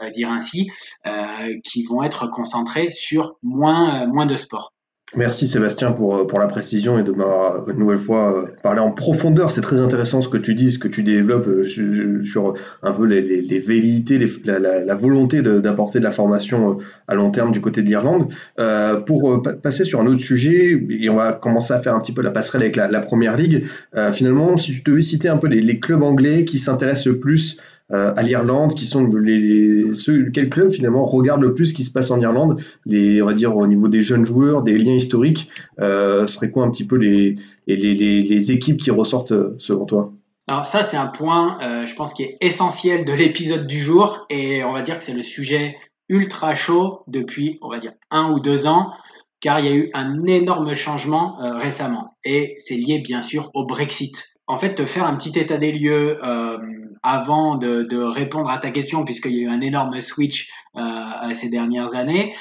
euh, dire ainsi, euh, qui vont être concentrés sur moins euh, moins de sport. Merci Sébastien pour pour la précision et de m'avoir une nouvelle fois parlé en profondeur. C'est très intéressant ce que tu dis, ce que tu développes sur, sur un peu les les, les velléités, les, la, la, la volonté de, d'apporter de la formation à long terme du côté de l'Irlande. Euh, pour pa- passer sur un autre sujet, et on va commencer à faire un petit peu la passerelle avec la, la Première Ligue. Euh, finalement, si tu devais citer un peu les, les clubs anglais qui s'intéressent le plus Euh, à l'Irlande, qui sont les, les ceux, quel club finalement regarde le plus ce qui se passe en Irlande, les, on va dire au niveau des jeunes joueurs, des liens historiques, euh, seraient quoi un petit peu les, les, les, les équipes qui ressortent selon toi? Alors ça, c'est un point, euh, je pense, qui est essentiel de l'épisode du jour, et on va dire que c'est le sujet ultra chaud depuis, on va dire, un ou deux ans, car il y a eu un énorme changement euh, récemment, et c'est lié bien sûr au Brexit. En fait, te faire un petit état des lieux euh, avant de, de répondre à ta question, puisqu'il y a eu un énorme switch euh, ces dernières années.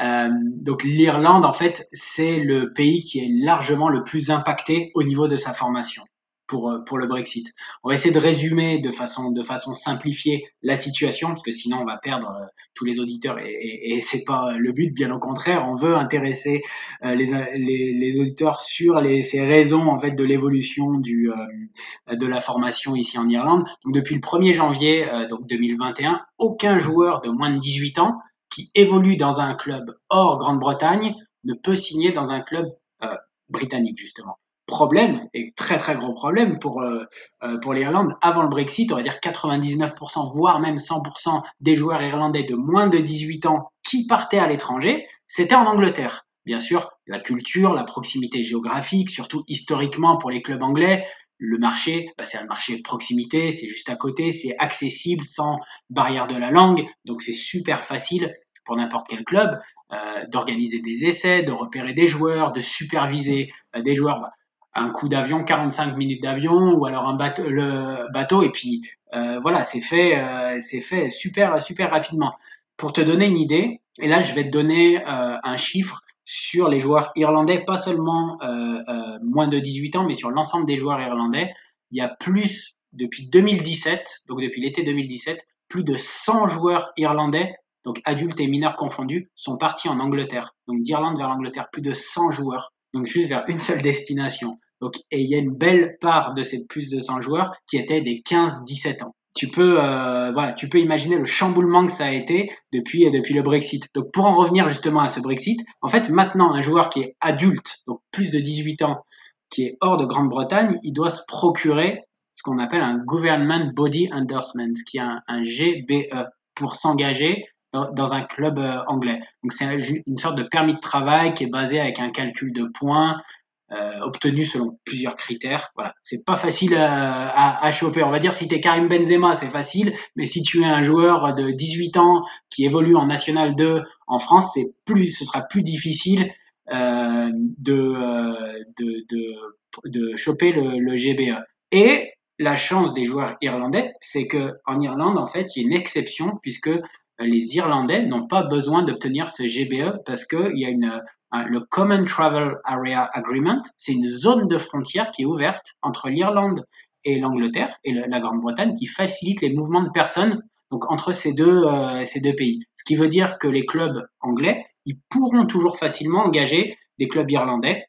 Euh, donc, l'Irlande, en fait, c'est le pays qui est largement le plus impacté au niveau de sa formation pour pour le Brexit. On va essayer de résumer de façon de façon simplifiée la situation, parce que sinon on va perdre tous les auditeurs, et, et, et c'est pas le but, bien au contraire. On veut intéresser les les, les auditeurs sur les ces raisons en fait de l'évolution du euh, de la formation ici en Irlande. Donc depuis le premier janvier euh, donc deux mille vingt et un, aucun joueur de moins de dix-huit ans qui évolue dans un club hors Grande-Bretagne ne peut signer dans un club euh, britannique, justement. problème, et très très gros problème pour, euh, pour l'Irlande, avant le Brexit, on va dire quatre-vingt-dix-neuf pour cent, voire même cent pour cent des joueurs irlandais de moins de dix-huit ans qui partaient à l'étranger, c'était en Angleterre. Bien sûr, la culture, la proximité géographique, surtout historiquement pour les clubs anglais, le marché, bah c'est un marché de proximité, c'est juste à côté, c'est accessible sans barrière de la langue, donc c'est super facile pour n'importe quel club euh, d'organiser des essais, de repérer des joueurs, de superviser euh, des joueurs. Bah, un coup d'avion, quarante-cinq minutes d'avion, ou alors un bateau, le bateau, et puis euh, voilà, c'est fait, euh, c'est fait super super rapidement. Pour te donner une idée, et là je vais te donner euh, un chiffre sur les joueurs irlandais, pas seulement euh, euh, moins de dix-huit ans, mais sur l'ensemble des joueurs irlandais, il y a plus, depuis deux mille dix-sept, donc depuis l'été deux mille dix-sept, plus de cent joueurs irlandais, donc adultes et mineurs confondus, sont partis en Angleterre. Donc d'Irlande vers l'Angleterre, plus de cent joueurs, donc juste vers une seule destination. Donc, et il y a une belle part de ces plus de cent joueurs qui étaient des quinze à dix-sept ans. Tu peux, euh, voilà, tu peux imaginer le chamboulement que ça a été depuis, depuis le Brexit. Donc, pour en revenir justement à ce Brexit, en fait, maintenant, un joueur qui est adulte, donc plus de dix-huit ans, qui est hors de Grande-Bretagne, il doit se procurer ce qu'on appelle un Government Body Endorsement, qui est un, un G B E, pour s'engager dans, dans un club euh, anglais. Donc, c'est une sorte de permis de travail qui est basé avec un calcul de points, Euh, obtenu selon plusieurs critères. Voilà, c'est pas facile euh, à, à choper. On va dire si t'es Karim Benzema, c'est facile, mais si tu es un joueur de dix-huit ans qui évolue en National deux en France, c'est plus, ce sera plus difficile euh, de, de de de choper le, le G B E. Et la chance des joueurs irlandais, c'est que en Irlande, en fait, il y a une exception puisque les Irlandais n'ont pas besoin d'obtenir ce G B E parce que il y a une, un, le Common Travel Area Agreement, c'est une zone de frontière qui est ouverte entre l'Irlande et l'Angleterre et le, la Grande-Bretagne qui facilite les mouvements de personnes donc entre ces deux, euh, ces deux pays. Ce qui veut dire que les clubs anglais, ils pourront toujours facilement engager des clubs irlandais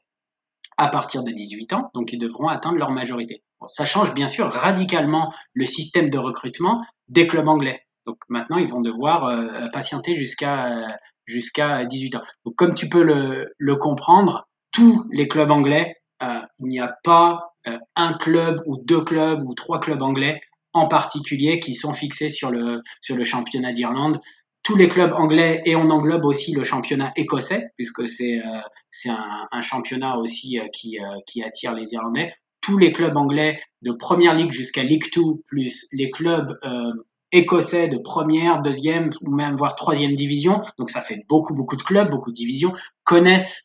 à partir de dix-huit ans, donc ils devront atteindre leur majorité. Bon, ça change bien sûr radicalement le système de recrutement des clubs anglais. Donc maintenant, ils vont devoir euh, patienter jusqu'à euh, jusqu'à dix-huit ans. Donc comme tu peux le, le comprendre, tous les clubs anglais, euh, il n'y a pas euh, un club ou deux clubs ou trois clubs anglais en particulier qui sont fixés sur le sur le championnat d'Irlande. Tous les clubs anglais, et on englobe aussi le championnat écossais puisque c'est euh, c'est un, un championnat aussi euh, qui euh, qui attire les Irlandais. Tous les clubs anglais de Premier League jusqu'à League Two, plus les clubs euh, écossais de première, deuxième ou même voire troisième division, donc ça fait beaucoup beaucoup de clubs, beaucoup de divisions, connaissent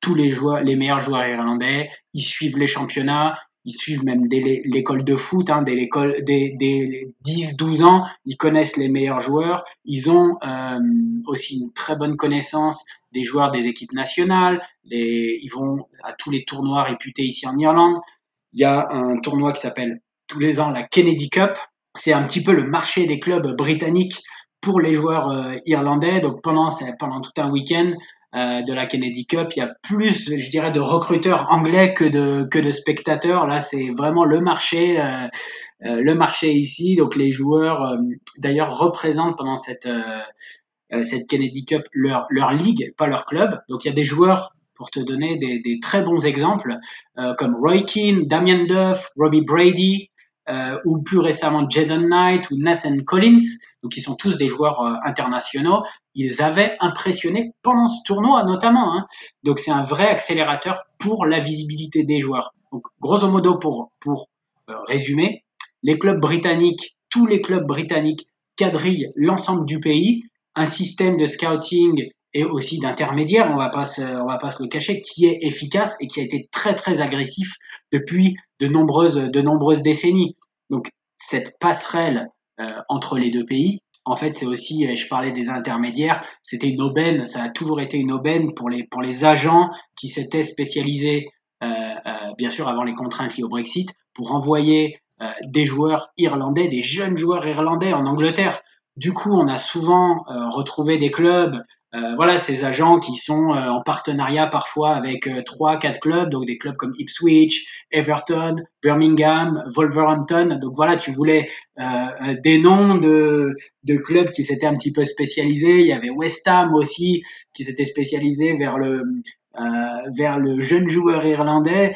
tous les joueurs, les meilleurs joueurs irlandais, ils suivent les championnats, ils suivent même dès l'école de foot, hein, dès l'école, dès, dès dix douze ans, ils connaissent les meilleurs joueurs, ils ont euh, aussi une très bonne connaissance des joueurs des équipes nationales, les, ils vont à tous les tournois réputés ici en Irlande, il y a un tournoi qui s'appelle tous les ans la Kennedy Cup. C'est un petit peu le marché des clubs britanniques pour les joueurs euh, irlandais. Donc pendant pendant tout un week-end euh, de la Kennedy Cup, il y a plus, je dirais, de recruteurs anglais que de que de spectateurs. Là, c'est vraiment le marché, euh, euh, le marché ici. Donc les joueurs, euh, d'ailleurs, représentent pendant cette euh, cette Kennedy Cup leur leur ligue, pas leur club. Donc il y a des joueurs, pour te donner des des très bons exemples, euh, comme Roy Keane, Damien Duff, Robbie Brady. Euh, ou plus récemment Jaden Knight ou Nathan Collins, donc ils sont tous des joueurs euh, internationaux, ils avaient impressionné pendant ce tournoi notamment, hein. Donc c'est un vrai accélérateur pour la visibilité des joueurs. Donc grosso modo pour, pour euh, résumer, les clubs britanniques, tous les clubs britanniques quadrillent l'ensemble du pays, un système de scouting et aussi d'intermédiaires, on va pas se, on va pas se le cacher, qui est efficace et qui a été très très agressif depuis de nombreuses de nombreuses décennies. Donc cette passerelle euh, entre les deux pays, en fait, c'est aussi, je parlais des intermédiaires, c'était une aubaine, ça a toujours été une aubaine pour les pour les agents qui s'étaient spécialisés, euh, euh, bien sûr avant les contraintes liées au Brexit, pour envoyer euh, des joueurs irlandais, des jeunes joueurs irlandais en Angleterre. Du coup, on a souvent euh, retrouvé des clubs, euh, voilà, ces agents qui sont euh, en partenariat parfois avec trois, euh, quatre clubs, donc des clubs comme Ipswich, Everton, Birmingham, Wolverhampton. Donc voilà, tu voulais euh, des noms de, de clubs qui s'étaient un petit peu spécialisés. Il y avait West Ham aussi qui s'était spécialisé vers le euh, vers le jeune joueur irlandais.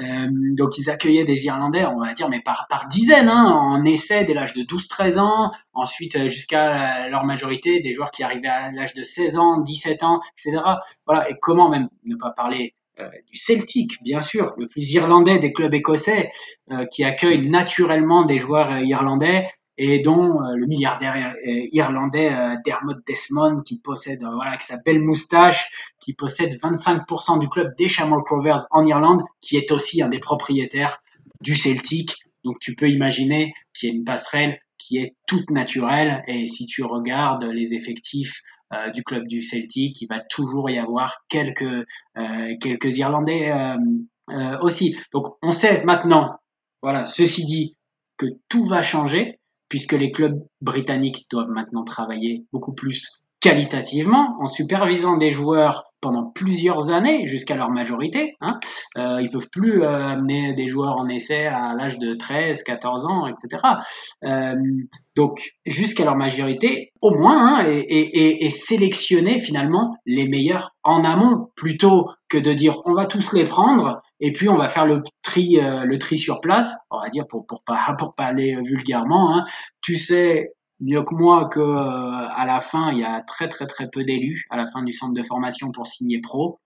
Euh, donc ils accueillaient des Irlandais, on va dire, mais par, par dizaines, hein, en essai dès l'âge de douze treize ans, ensuite jusqu'à leur majorité, des joueurs qui arrivaient à l'âge de seize ans, dix-sept ans, et cetera. Voilà, et comment même ne pas parler euh, du Celtic, bien sûr, le plus irlandais des clubs écossais, euh, qui accueille naturellement des joueurs euh, irlandais, et dont euh, le milliardaire irlandais euh, Dermot Desmond, qui possède, euh, voilà, avec sa belle moustache, qui possède vingt-cinq pour cent du club des Shamrock Rovers en Irlande, qui est aussi un des propriétaires du Celtic. Donc tu peux imaginer qu'il y a une passerelle qui est toute naturelle, et si tu regardes les effectifs euh, du club du Celtic, il va toujours y avoir quelques, euh, quelques Irlandais euh, euh, aussi. Donc on sait maintenant, voilà, ceci dit, que tout va changer, puisque les clubs britanniques doivent maintenant travailler beaucoup plus qualitativement, en supervisant des joueurs pendant plusieurs années, jusqu'à leur majorité. Hein. Euh, ils peuvent plus euh, amener des joueurs en essai à l'âge de treize, quatorze ans, et cetera. Euh, donc, jusqu'à leur majorité, au moins, hein, et, et, et, et sélectionner finalement les meilleurs en amont, plutôt que de dire on va tous les prendre et puis on va faire le tri, euh, le tri sur place. On va dire, pour pour pas pour pas aller vulgairement, hein, tu sais mieux que moi que euh, à la fin, il y a très très très peu d'élus à la fin du centre de formation pour signer pro.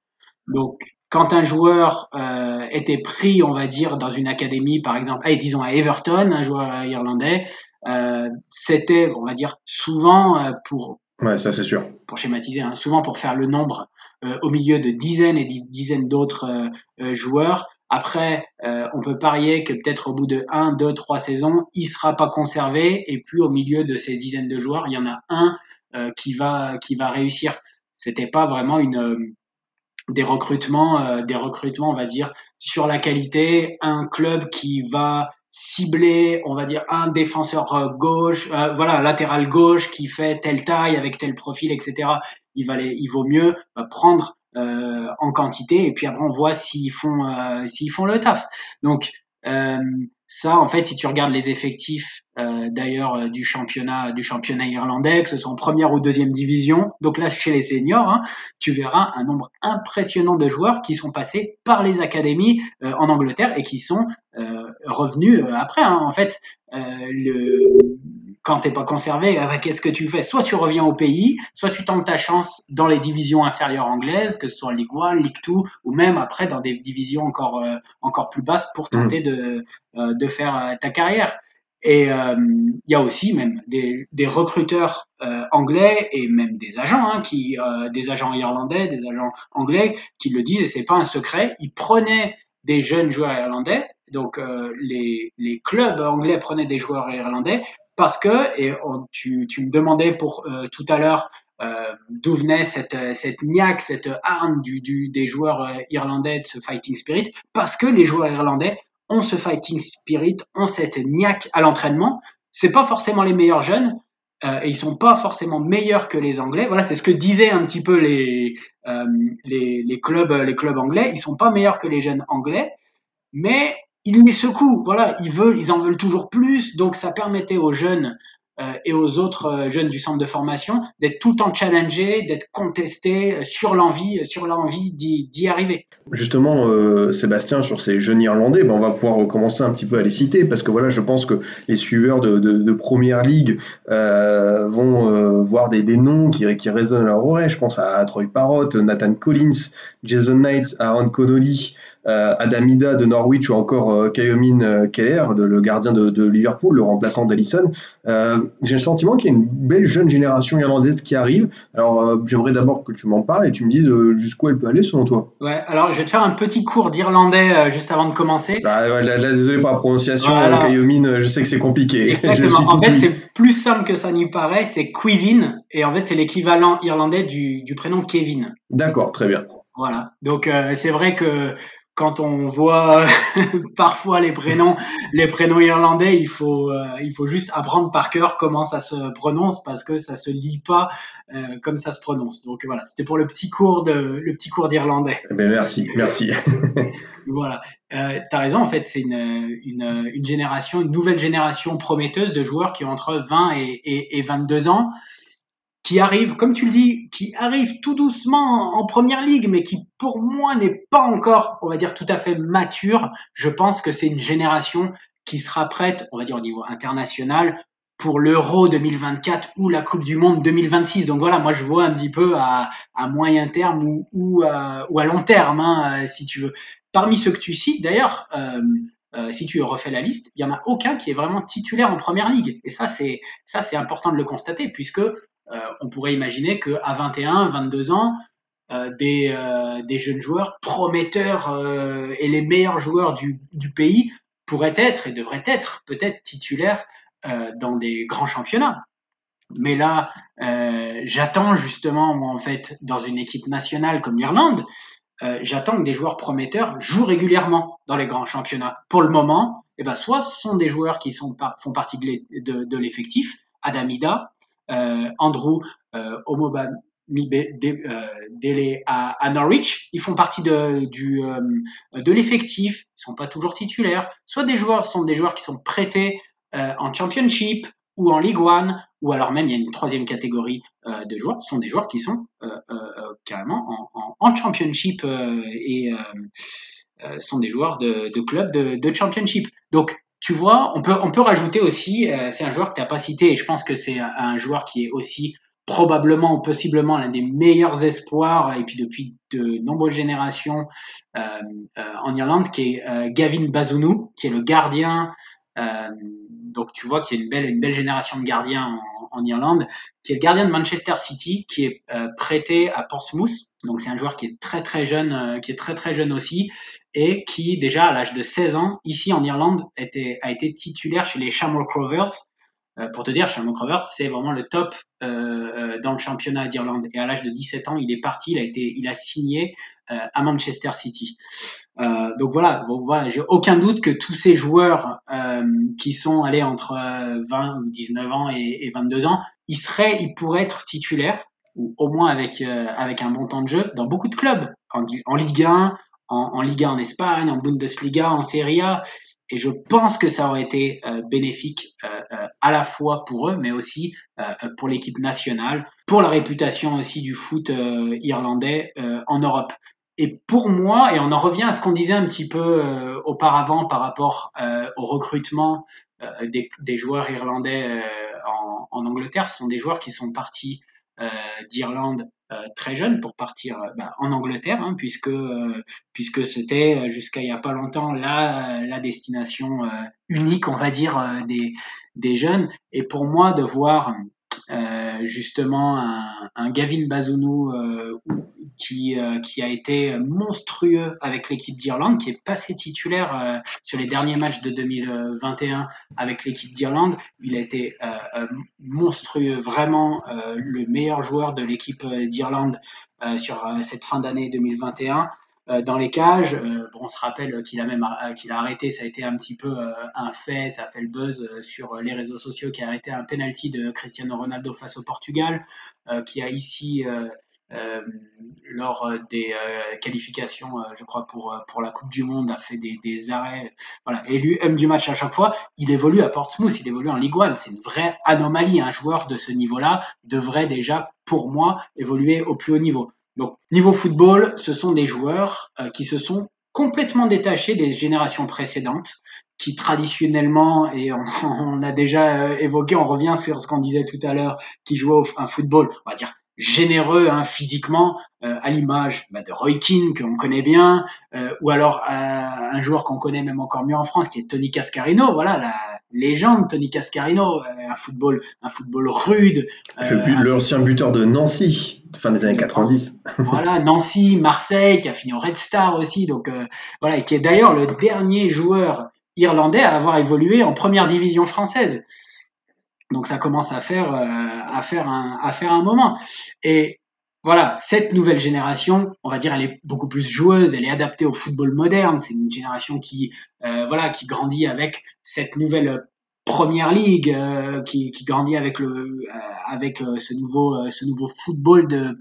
Donc, quand un joueur euh, était pris, on va dire, dans une académie, par exemple, hey, disons à Everton, un joueur irlandais, euh, c'était, on va dire, souvent euh, pour ouais, ça c'est sûr. Pour schématiser, hein, souvent pour faire le nombre euh, au milieu de dizaines et dizaines d'autres euh, euh, joueurs. Après, euh, on peut parier que peut-être au bout de un, deux, trois saisons, il sera pas conservé. Et puis, au milieu de ces dizaines de joueurs, il y en a un euh, qui va qui va réussir. C'était pas vraiment une euh, des recrutements, euh, des recrutements, on va dire, sur la qualité. Un club qui va cibler, on va dire, un défenseur gauche, euh, voilà, latéral gauche qui fait telle taille avec tel profil, et cetera. Il va les, il vaut mieux euh, prendre. Euh, en quantité, et puis après on voit s'ils font euh, s'ils font le taf. Donc euh, ça, en fait, si tu regardes les effectifs euh, d'ailleurs du championnat du championnat irlandais, que ce soit en première ou deuxième division, donc là chez les seniors, hein, tu verras un nombre impressionnant de joueurs qui sont passés par les académies euh, en Angleterre et qui sont euh, revenus euh, après. Hein, en fait, euh, le quand t'es pas conservé, qu'est-ce que tu fais? Soit tu reviens au pays, soit tu tentes ta chance dans les divisions inférieures anglaises, que ce soit Ligue un, Ligue deux, ou même après dans des divisions encore euh, encore plus basses pour tenter de euh, de faire euh, ta carrière. Et il euh, y a aussi même des des recruteurs euh, anglais et même des agents, hein, qui euh, des agents irlandais, des agents anglais qui le disent, et c'est pas un secret. Ils prenaient des jeunes joueurs irlandais, donc euh, les les clubs anglais prenaient des joueurs irlandais. Parce que, et on, tu, tu me demandais pour euh, tout à l'heure euh, d'où venait cette, cette niaque, cette arme du, du, des joueurs euh, irlandais, de ce fighting spirit, parce que les joueurs irlandais ont ce fighting spirit, ont cette niaque à l'entraînement. C'est pas forcément les meilleurs jeunes, euh, et ils sont pas forcément meilleurs que les Anglais. Voilà, c'est ce que disaient un petit peu les, euh, les, les, clubs, les clubs anglais. Ils sont pas meilleurs que les jeunes Anglais, mais ils les secouent, voilà, ils veulent, ils en veulent toujours plus, donc ça permettait aux jeunes euh, et aux autres euh, jeunes du centre de formation d'être tout le temps challengés, d'être contestés euh, sur l'envie, euh, sur l'envie d'y, d'y arriver. Justement, euh, Sébastien, sur ces jeunes Irlandais, ben on va pouvoir commencer un petit peu à les citer, parce que voilà, je pense que les suiveurs de, de, de Première Ligue euh, vont euh, voir des, des noms qui, qui résonnent à leur oreille. Je pense à Troy Parrott, Nathan Collins, Jason Knight, Aaron Connolly, Euh, Adam Idah de Norwich, ou encore euh, Kayomin euh, Keller, de, le gardien de, de Liverpool, le remplaçant d'Alisson. Euh, j'ai le sentiment qu'il y a une belle jeune génération irlandaise qui arrive. Alors euh, j'aimerais d'abord que tu m'en parles et tu me dises euh, jusqu'où elle peut aller selon toi. Ouais, alors je vais te faire un petit cours d'irlandais euh, juste avant de commencer. Bah, ouais, là, là, désolé pour la prononciation, voilà. euh, Kayomin, euh, je sais que c'est compliqué. Exactement, en fait lui. C'est plus simple que ça n'y paraît, c'est Quivin, et en fait c'est l'équivalent irlandais du, du prénom Kevin. D'accord, très bien. Voilà, donc euh, c'est vrai que quand on voit parfois les prénoms, les prénoms irlandais, il faut, euh, il faut juste apprendre par cœur comment ça se prononce, parce que ça se lit pas euh, comme ça se prononce. Donc voilà, c'était pour le petit cours de, le petit cours d'irlandais. Ben merci, merci. Voilà, euh, t'as raison. En fait, c'est une, une, une génération, une nouvelle génération prometteuse de joueurs qui ont entre vingt et, et, et vingt-deux ans. qui arrive, comme tu le dis, qui arrive tout doucement en première ligue, mais qui pour moi n'est pas encore, on va dire, tout à fait mature. Je pense que c'est une génération qui sera prête, on va dire, au niveau international pour l'Euro deux mille vingt-quatre ou la Coupe du Monde deux mille vingt-six. Donc voilà, moi je vois un petit peu à, à moyen terme ou, ou, à, ou à long terme, hein, si tu veux. Parmi ceux que tu cites, d'ailleurs, euh, euh, si tu refais la liste, il n'y en a aucun qui est vraiment titulaire en première ligue. Et ça, c'est, ça, c'est important de le constater, puisque euh, on pourrait imaginer qu'à vingt et un, vingt-deux ans, Euh, des, euh, des jeunes joueurs prometteurs euh, et les meilleurs joueurs du, du pays pourraient être et devraient être peut-être titulaires euh, dans des grands championnats. Mais là, euh, j'attends justement, moi, en fait, dans une équipe nationale comme l'Irlande, euh, j'attends que des joueurs prometteurs jouent régulièrement dans les grands championnats. Pour le moment, eh ben, soit ce sont des joueurs qui sont par, font partie de l'effectif, Adam Idah, euh, Andrew euh, Omoban, Délé à Norwich, ils font partie de, du, de l'effectif, ils ne sont pas toujours titulaires, soit des joueurs sont des joueurs qui sont prêtés en Championship ou en League One, ou alors même il y a une troisième catégorie de joueurs, ce sont des joueurs qui sont euh, euh, carrément en, en, en Championship euh, et euh, sont des joueurs de, de clubs de, de Championship. Donc tu vois, on peut, on peut rajouter aussi, euh, c'est un joueur que tu n'as pas cité et je pense que c'est un joueur qui est aussi probablement ou possiblement l'un des meilleurs espoirs et puis depuis de nombreuses générations euh, euh, en Irlande, qui est euh, Gavin Bazunu, qui est le gardien. Euh, donc tu vois qu'il y a une belle, une belle génération de gardiens en, en Irlande, qui est le gardien de Manchester City, qui est euh, prêté à Portsmouth. Donc c'est un joueur qui est très très jeune, euh, qui est très très jeune aussi, et qui déjà à l'âge de seize ans ici en Irlande était, a été titulaire chez les Shamrock Rovers. Euh, pour te dire, Shamrock Rovers, c'est vraiment le top euh, euh, dans le championnat d'Irlande. Et à l'âge de dix-sept ans, il est parti, il a été, il a signé euh, à Manchester City. Euh, donc voilà, bon, voilà, j'ai aucun doute que tous ces joueurs euh, qui sont allés entre euh, vingt ou dix-neuf ans et, et vingt-deux ans, ils seraient, ils pourraient être titulaires ou au moins avec euh, avec un bon temps de jeu dans beaucoup de clubs, en, en Ligue un, en, en Liga en Espagne, en Bundesliga, en Serie A. Et je pense que ça aurait été euh, bénéfique euh, euh, à la fois pour eux, mais aussi euh, pour l'équipe nationale, pour la réputation aussi du foot euh, irlandais euh, en Europe. Et pour moi, et on en revient à ce qu'on disait un petit peu euh, auparavant par rapport euh, au recrutement euh, des, des joueurs irlandais euh, en, en Angleterre, ce sont des joueurs qui sont partis euh, d'Irlande Euh, très jeune pour partir euh, bah, en Angleterre, hein, puisque euh, puisque c'était euh, jusqu'à il y a pas longtemps la la destination euh, unique, on va dire, euh, des des jeunes. Et pour moi, de voir euh, justement un, un Gavin Bazunu euh, qui euh, qui a été monstrueux avec l'équipe d'Irlande, qui est passé titulaire euh, sur les derniers matchs de deux mille vingt et un avec l'équipe d'Irlande, il a été euh, euh, monstrueux, vraiment euh, le meilleur joueur de l'équipe d'Irlande euh, sur euh, cette fin d'année deux mille vingt et un. Euh, dans les cages, euh, bon, on se rappelle qu'il a même euh, qu'il a arrêté, ça a été un petit peu euh, un fait, ça a fait le buzz euh, sur les réseaux sociaux, qui a arrêté un penalty de Cristiano Ronaldo face au Portugal, euh, qui a ici euh, Euh, lors des euh, qualifications, euh, je crois, pour, pour la Coupe du Monde, a fait des, des arrêts. Voilà, élu homme du match à chaque fois. Il évolue à Portsmouth, il évolue en Ligue un. C'est une vraie anomalie. Un joueur de ce niveau-là devrait déjà, pour moi, évoluer au plus haut niveau. Donc, niveau football, ce sont des joueurs euh, qui se sont complètement détachés des générations précédentes, qui traditionnellement, et on, on l'a déjà euh, évoqué, on revient sur ce qu'on disait tout à l'heure, qui jouaient au, un football, on va dire, généreux hein, physiquement, euh, à l'image bah, de Roy Keane, qu'on connaît bien, euh, ou alors euh, un joueur qu'on connaît même encore mieux en France, qui est Tony Cascarino. Voilà, la légende Tony Cascarino, euh, un football un football rude. Euh, L'ancien football... buteur de Nancy, fin des années quatre-vingt-dix. Voilà, Nancy, Marseille, qui a fini au Red Star aussi, donc euh, voilà, et qui est d'ailleurs le dernier joueur irlandais à avoir évolué en première division française. Donc ça commence à faire, euh, à faire un, à faire un moment. Et voilà, cette nouvelle génération, on va dire, elle est beaucoup plus joueuse, elle est adaptée au football moderne. C'est une génération qui, euh, voilà, qui grandit avec cette nouvelle Première Ligue euh, qui, qui grandit avec le euh, avec euh, ce nouveau euh, ce nouveau football de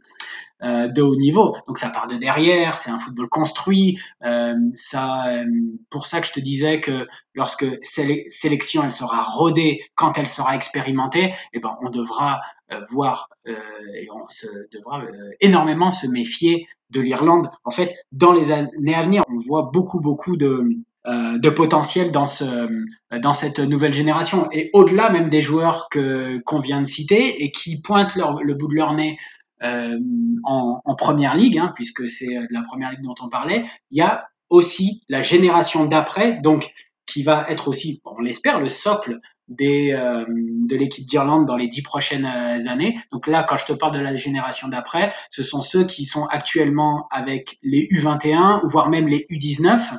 euh, de haut niveau. Donc ça part de derrière, c'est un football construit. Euh, ça, euh, pour ça que je te disais que lorsque sé- sélection elle sera rodée, quand elle sera expérimentée, eh ben on devra euh, voir euh, et on se devra euh, énormément se méfier de l'Irlande. En fait, dans les années à venir, on voit beaucoup beaucoup de Euh, de potentiel dans ce dans cette nouvelle génération et au-delà même des joueurs que qu'on vient de citer et qui pointent leur, le bout de leur nez euh, en, en première ligue hein, puisque c'est de la première ligue dont on parlait. Il y a aussi la génération d'après donc qui va être aussi on l'espère le socle des euh, de l'équipe d'Irlande dans les dix prochaines années. Donc là quand je te parle de la génération d'après, ce sont ceux qui sont actuellement avec les U vingt et un voire même les U dix-neuf.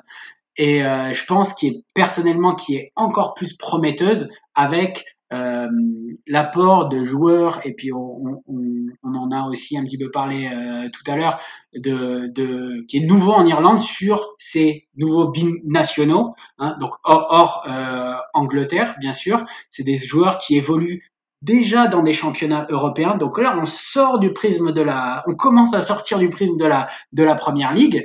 Et euh, je pense qu'il est personnellement qui est encore plus prometteuse avec euh, l'apport de joueurs et puis on, on, on en a aussi un petit peu parlé euh, tout à l'heure de, de qui est nouveau en Irlande sur ces nouveaux binationaux hein, donc hors, hors euh, Angleterre bien sûr c'est des joueurs qui évoluent déjà dans des championnats européens. Donc là on sort du prisme de la on commence à sortir du prisme de la de la première ligue.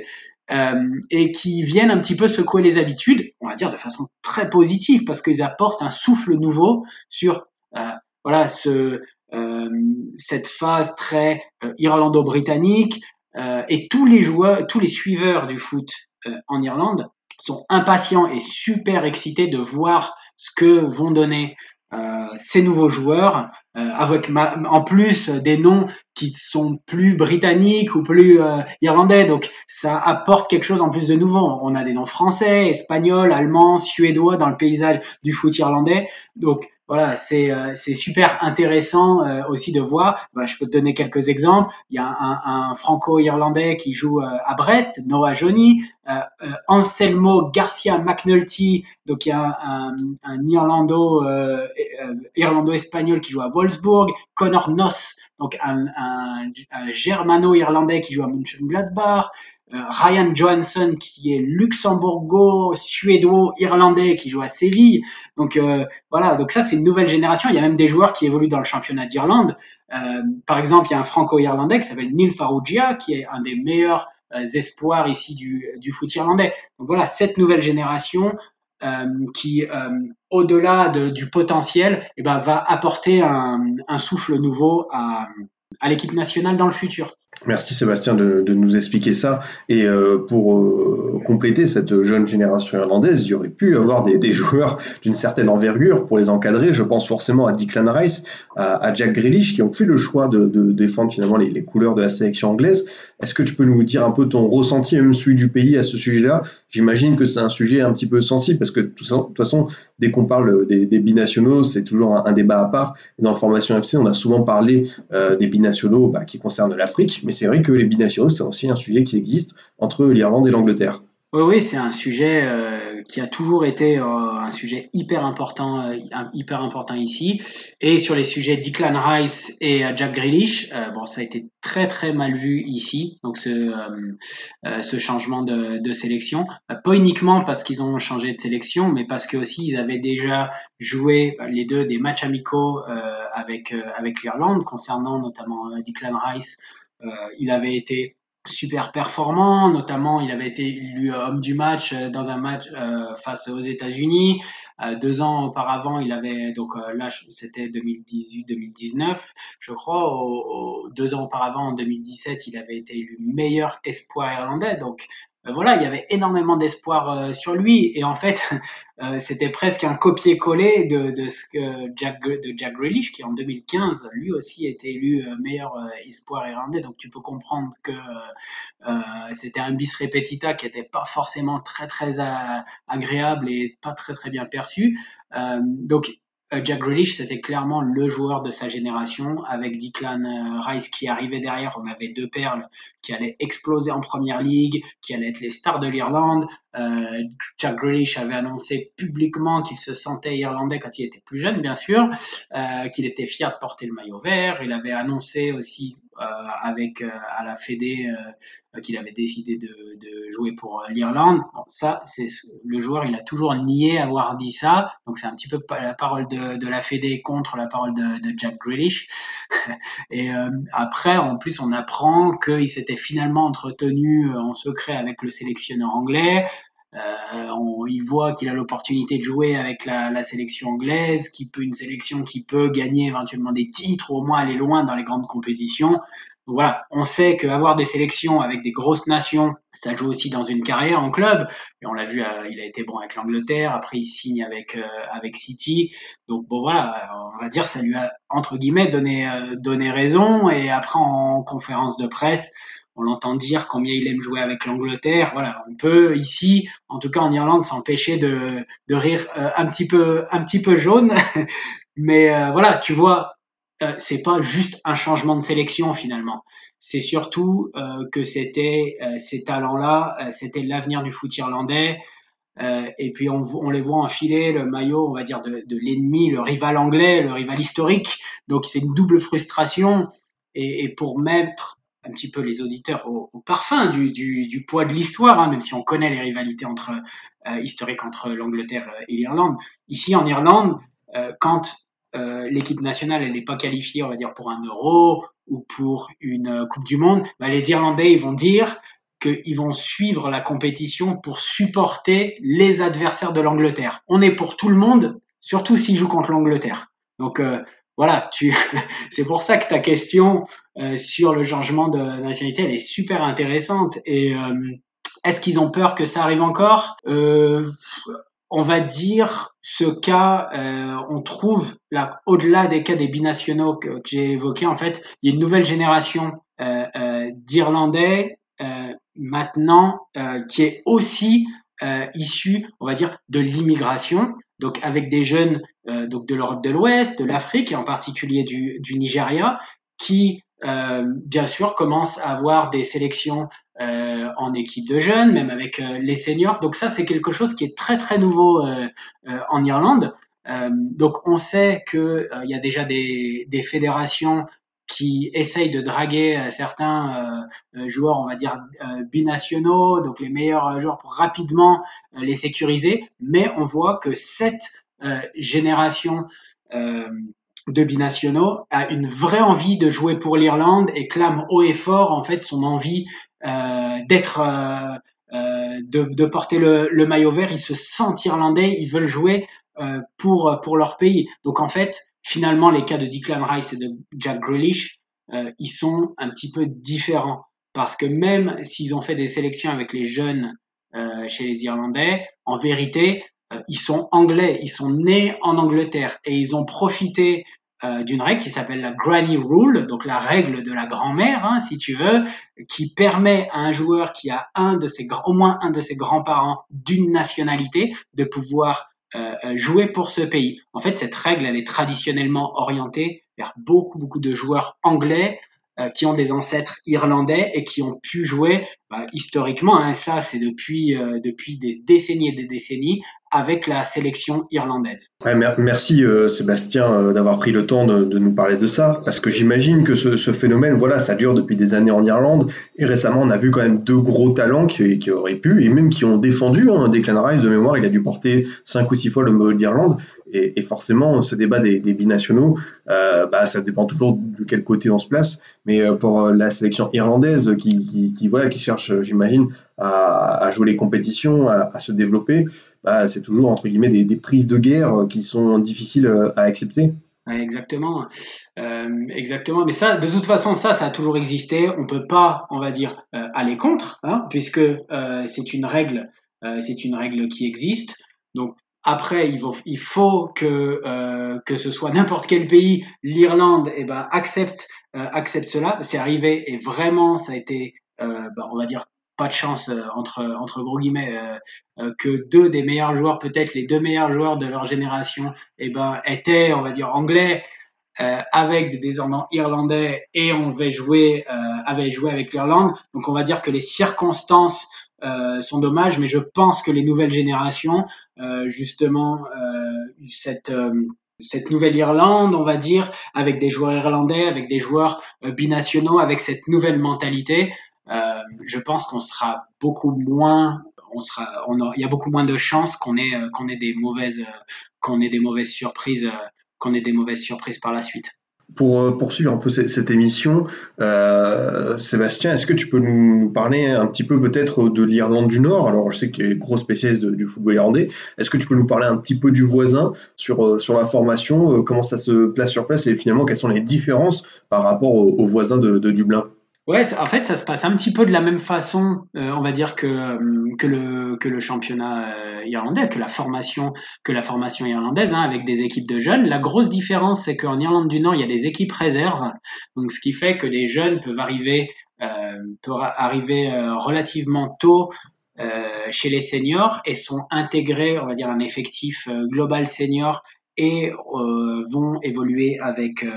Euh, et qui viennent un petit peu secouer les habitudes, on va dire de façon très positive, parce qu'ils apportent un souffle nouveau sur euh, voilà ce euh, cette phase très euh, irlando-britannique euh, et tous les joueurs, tous les suiveurs du foot euh, en Irlande sont impatients et super excités de voir ce que vont donner Euh, ces nouveaux joueurs, euh, avec ma, en plus des noms qui sont plus britanniques ou plus euh, irlandais, donc ça apporte quelque chose en plus de nouveau. On a des noms français, espagnols, allemands, suédois dans le paysage du foot irlandais, donc voilà, c'est euh, c'est super intéressant euh, aussi de voir. Bah, je peux te donner quelques exemples. Il y a un, un, un franco-irlandais qui joue euh, à Brest, Noah Johnny, euh, euh, Anselmo Garcia McNulty, donc il y a un, un irlando euh, euh, irlando-espagnol qui joue à Wolfsburg, Connor Noss, donc un, un, un germano-irlandais qui joue à Mönchengladbach, euh, Ryan Johansson qui est luxembourgo-suédo-irlandais qui joue à Séville. Donc euh, voilà, donc ça c'est une nouvelle génération. Il y a même des joueurs qui évoluent dans le championnat d'Irlande. Euh, par exemple, il y a un franco-irlandais qui s'appelle Neil Farrugia qui est un des meilleurs euh, espoirs ici du, du foot irlandais. Donc voilà, cette nouvelle génération Euh, qui, euh, au-delà de, du potentiel, eh ben, va apporter un, un souffle nouveau à, à l'équipe nationale dans le futur. Merci Sébastien de, de nous expliquer ça. Et euh, pour euh, compléter cette jeune génération irlandaise, il y aurait pu avoir des, des joueurs d'une certaine envergure pour les encadrer. Je pense forcément à Declan Rice, à, à Jack Grealish, qui ont fait le choix de, de défendre finalement les, les couleurs de la sélection anglaise. Est-ce que tu peux nous dire un peu ton ressenti, même celui du pays, à ce sujet-là ? J'imagine que c'est un sujet un petit peu sensible, parce que de toute façon, dès qu'on parle des, des binationaux, c'est toujours un, un débat à part. Et dans le Formation F C, on a souvent parlé euh, des binationaux bah, qui concernent l'Afrique, mais c'est vrai que les binationaux, c'est aussi un sujet qui existe entre l'Irlande et l'Angleterre. Oui, oui, c'est un sujet euh, qui a toujours été euh, un sujet hyper important, euh, hyper important ici. Et sur les sujets Declan Rice et euh, Jack Grealish, euh, bon, ça a été très très mal vu ici. Donc ce euh, euh, ce changement de, de sélection, euh, pas uniquement parce qu'ils ont changé de sélection, mais parce que aussi ils avaient déjà joué les deux des matchs amicaux euh, avec euh, avec l'Irlande, concernant notamment euh, Declan Rice. Euh, il avait été super performant, notamment il avait été élu homme du match dans un match euh, face aux États-Unis euh, deux ans auparavant. Il avait donc euh, là c'était deux mille dix-huit deux mille dix-neuf je crois, au, au, deux ans auparavant en deux mille dix-sept il avait été élu meilleur espoir irlandais. Donc euh, voilà, il y avait énormément d'espoir euh, sur lui et en fait euh, c'était presque un copier-coller de, de ce que Jack de Jack Grealish qui en deux mille quinze lui aussi était élu euh, meilleur euh, espoir irlandais. Donc tu peux comprendre que Euh, c'était un bis repetita qui n'était pas forcément très très a- agréable et pas très très bien perçu. Euh, donc Jack Grealish, c'était clairement le joueur de sa génération, avec Declan Rice qui arrivait derrière. On avait deux perles qui allaient exploser en première ligue, qui allaient être les stars de l'Irlande. Euh, Jack Grealish avait annoncé publiquement qu'il se sentait irlandais quand il était plus jeune, bien sûr, euh, qu'il était fier de porter le maillot vert. Il avait annoncé aussi euh, avec euh, à la Fédé euh, qu'il avait décidé de, de jouer pour l'Irlande. Bon, ça, c'est le joueur, il a toujours nié avoir dit ça. Donc c'est un petit peu la parole de, de la Fédé contre la parole de, de Jack Grealish. Et euh, après, en plus, on apprend qu'il s'était finalement entretenu en secret avec le sélectionneur anglais. Euh, on, il voit qu'il a l'opportunité de jouer avec la, la sélection anglaise, qui peut, une sélection qui peut gagner éventuellement des titres, ou au moins aller loin dans les grandes compétitions. Donc voilà, on sait qu'avoir des sélections avec des grosses nations, ça joue aussi dans une carrière en club. Et on l'a vu, euh, il a été bon avec l'Angleterre, après il signe avec euh, avec City. Donc bon voilà, on va dire ça lui a entre guillemets donné euh, donné raison. Et après en conférence de presse, on l'entend dire combien il aime jouer avec l'Angleterre. Voilà, on peut ici, en tout cas en Irlande, s'empêcher de, de rire euh, un petit peu, un petit peu jaune. Mais euh, voilà, tu vois, euh, c'est pas juste un changement de sélection finalement. C'est surtout euh, que c'était euh, ces talents-là, euh, c'était l'avenir du foot irlandais. Euh, et puis on, on les voit enfiler le maillot, on va dire, de, de l'ennemi, le rival anglais, le rival historique. Donc c'est une double frustration. Et, et pour mettre un petit peu les auditeurs au, au parfum du, du, du poids de l'histoire, hein, même si on connaît les rivalités entre, euh, historiques entre l'Angleterre et l'Irlande. Ici, en Irlande, euh, quand euh, l'équipe nationale elle n'est pas qualifiée, on va dire, pour un Euro ou pour une euh, Coupe du Monde, bah, les Irlandais ils vont dire qu'ils vont suivre la compétition pour supporter les adversaires de l'Angleterre. On est pour tout le monde, surtout s'ils jouent contre l'Angleterre. Donc, euh, Voilà, tu... c'est pour ça que ta question euh, sur le changement de nationalité, elle est super intéressante. Et euh, est-ce qu'ils ont peur que ça arrive encore ? euh, On va dire, ce cas, euh, on trouve, là, au-delà des cas des binationaux que, que j'ai évoqués, en fait, il y a une nouvelle génération euh, euh, d'Irlandais euh, maintenant euh, qui est aussi euh, issue, on va dire, de l'immigration. Donc avec des jeunes euh, donc de l'Europe de l'Ouest, de l'Afrique et en particulier du, du Nigeria, qui euh, bien sûr commencent à avoir des sélections euh, en équipe de jeunes, même avec euh, les seniors. Donc ça c'est quelque chose qui est très très nouveau euh, euh, en Irlande. Euh, donc on sait qu'il euh, y a déjà des, des fédérations qui essayent de draguer certains euh, joueurs, on va dire, euh, binationaux, donc les meilleurs joueurs pour rapidement euh, les sécuriser. Mais on voit que cette euh, génération euh, de binationaux a une vraie envie de jouer pour l'Irlande et clame haut et fort, en fait, son envie euh, d'être... Euh, euh, de, de porter le, le maillot vert. Ils se sentent irlandais, ils veulent jouer euh, pour, pour leur pays. Donc, en fait, finalement, les cas de Declan Rice et de Jack Grealish, euh, ils sont un petit peu différents parce que même s'ils ont fait des sélections avec les jeunes euh, chez les Irlandais, en vérité, euh, ils sont anglais, ils sont nés en Angleterre et ils ont profité euh, d'une règle qui s'appelle la Granny Rule, donc la règle de la grand-mère, hein, si tu veux, qui permet à un joueur qui a un de ses au moins un de ses grands-parents d'une nationalité de pouvoir Euh, jouer pour ce pays. En fait, cette règle, elle est traditionnellement orientée vers beaucoup, beaucoup de joueurs anglais euh, qui ont des ancêtres irlandais et qui ont pu jouer bah, historiquement. Hein, ça, c'est depuis euh, depuis des décennies et des décennies avec la sélection irlandaise. Ouais, merci euh, Sébastien euh, d'avoir pris le temps de, de nous parler de ça, parce que j'imagine que ce, ce phénomène, voilà, ça dure depuis des années en Irlande. Et récemment, on a vu quand même deux gros talents qui, qui auraient pu et même qui ont défendu. Hein, Declan Rice, de mémoire, il a dû porter cinq ou six fois le maillot d'Irlande. Et, et forcément, ce débat des, des binationaux, euh, bah, ça dépend toujours de quel côté on se place. Mais euh, pour euh, la sélection irlandaise, qui, qui, qui voilà, qui cherche, j'imagine, à, à jouer les compétitions, à, à se développer. Bah, c'est toujours, entre guillemets, des, des prises de guerre qui sont difficiles à accepter. Ouais, exactement. Euh, exactement. Mais ça, de toute façon, ça, ça a toujours existé. On ne peut pas, on va dire, euh, aller contre, hein, puisque euh, c'est une règle, euh, c'est une règle qui existe. Donc, après, il faut, il faut que, euh, que ce soit n'importe quel pays, l'Irlande, eh ben, accepte, euh, accepte cela. C'est arrivé et vraiment, ça a été, euh, bah, on va dire, pas de chance euh, entre entre gros guillemets euh, euh, que deux des meilleurs joueurs, peut-être les deux meilleurs joueurs de leur génération, et eh ben étaient, on va dire, anglais euh, avec des descendants irlandais et on avait joué euh, avait joué avec l'Irlande. Donc on va dire que les circonstances euh, sont dommages, mais je pense que les nouvelles générations euh, justement euh, cette euh, cette Nouvelle-Irlande, on va dire, avec des joueurs irlandais, avec des joueurs euh, binationaux, avec cette nouvelle mentalité, euh, je pense qu'on sera beaucoup moins, on sera, on a, il y a beaucoup moins de chances qu'on ait, euh, qu'on ait des mauvaises, euh, qu'on ait des mauvaises surprises, euh, qu'on ait des mauvaises surprises par la suite. Pour poursuivre un peu cette émission, euh, Sébastien, est-ce que tu peux nous parler un petit peu peut-être de l'Irlande du Nord? Alors, je sais que tu es gros spécialiste de, du football irlandais. Est-ce que tu peux nous parler un petit peu du voisin sur, sur la formation, comment ça se place sur place et finalement, quelles sont les différences par rapport aux, aux voisins de, de Dublin? Ouais, en fait, ça se passe un petit peu de la même façon, euh, on va dire, que, que, le, que le championnat euh, irlandais, que la formation, que la formation irlandaise, hein, avec des équipes de jeunes. La grosse différence, c'est qu'en Irlande du Nord, il y a des équipes réserves, donc ce qui fait que les jeunes peuvent arriver, euh, peuvent arriver euh, relativement tôt euh, chez les seniors et sont intégrés, on va dire, à un effectif euh, global senior et euh, vont évoluer avec, euh,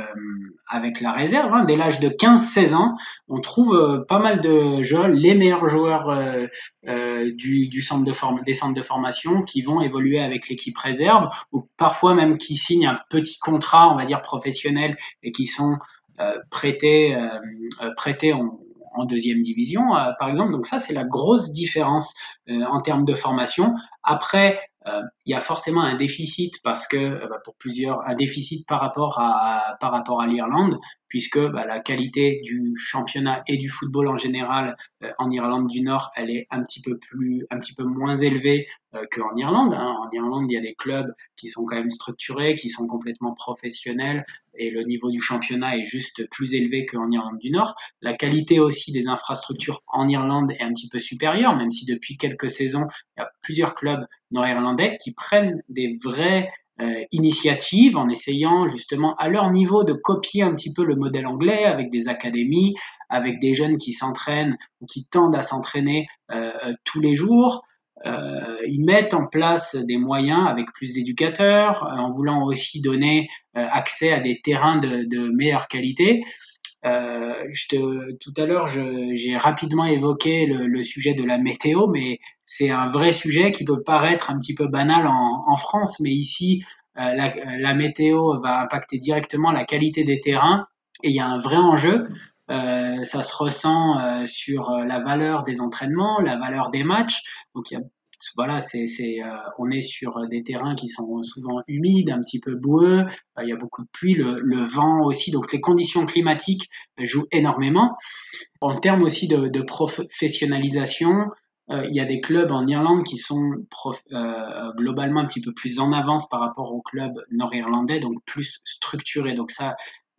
avec la réserve. Hein. Dès l'âge de quinze seize ans, on trouve euh, pas mal de joueurs, les meilleurs joueurs euh, euh, du, du centre de form- des centres de formation qui vont évoluer avec l'équipe réserve, ou parfois même qui signent un petit contrat, on va dire, professionnel, et qui sont euh, prêtés, euh, prêtés en, en deuxième division, euh, par exemple. Donc ça, c'est la grosse différence euh, en termes de formation. Après, il euh, y a forcément un déficit parce que euh, bah, pour plusieurs un déficit par rapport à, à par rapport à l'Irlande, puisque bah, la qualité du championnat et du football en général euh, en Irlande du Nord, elle est un petit peu plus un petit peu moins élevée euh, qu'en Irlande. Hein. En Irlande, il y a des clubs qui sont quand même structurés, qui sont complètement professionnels, et le niveau du championnat est juste plus élevé qu'en Irlande du Nord. La qualité aussi des infrastructures en Irlande est un petit peu supérieure, même si depuis quelques saisons, il y a plusieurs clubs nord-irlandais qui prennent des vraies euh, initiatives en essayant justement à leur niveau de copier un petit peu le modèle anglais, avec des académies, avec des jeunes qui s'entraînent ou qui tendent à s'entraîner euh, euh, tous les jours. Euh, ils mettent en place des moyens avec plus d'éducateurs, euh, en voulant aussi donner euh, accès à des terrains de, de meilleure qualité. Euh, je te, tout à l'heure, je, j'ai rapidement évoqué le, le sujet de la météo, mais c'est un vrai sujet qui peut paraître un petit peu banal en, en France, mais ici, euh, la, la météo va impacter directement la qualité des terrains et il y a un vrai enjeu. Euh, ça se ressent euh, sur la valeur des entraînements, la valeur des matchs. Donc il y a, voilà, c'est, c'est, euh, on est sur des terrains qui sont souvent humides, un petit peu boueux. Euh, il y a beaucoup de pluie, le, le vent aussi. Donc les conditions climatiques jouent énormément. En termes aussi de, de professionnalisation, euh, il y a des clubs en Irlande qui sont prof, euh, globalement un petit peu plus en avance par rapport aux clubs nord-irlandais, donc plus structurés. Donc ça.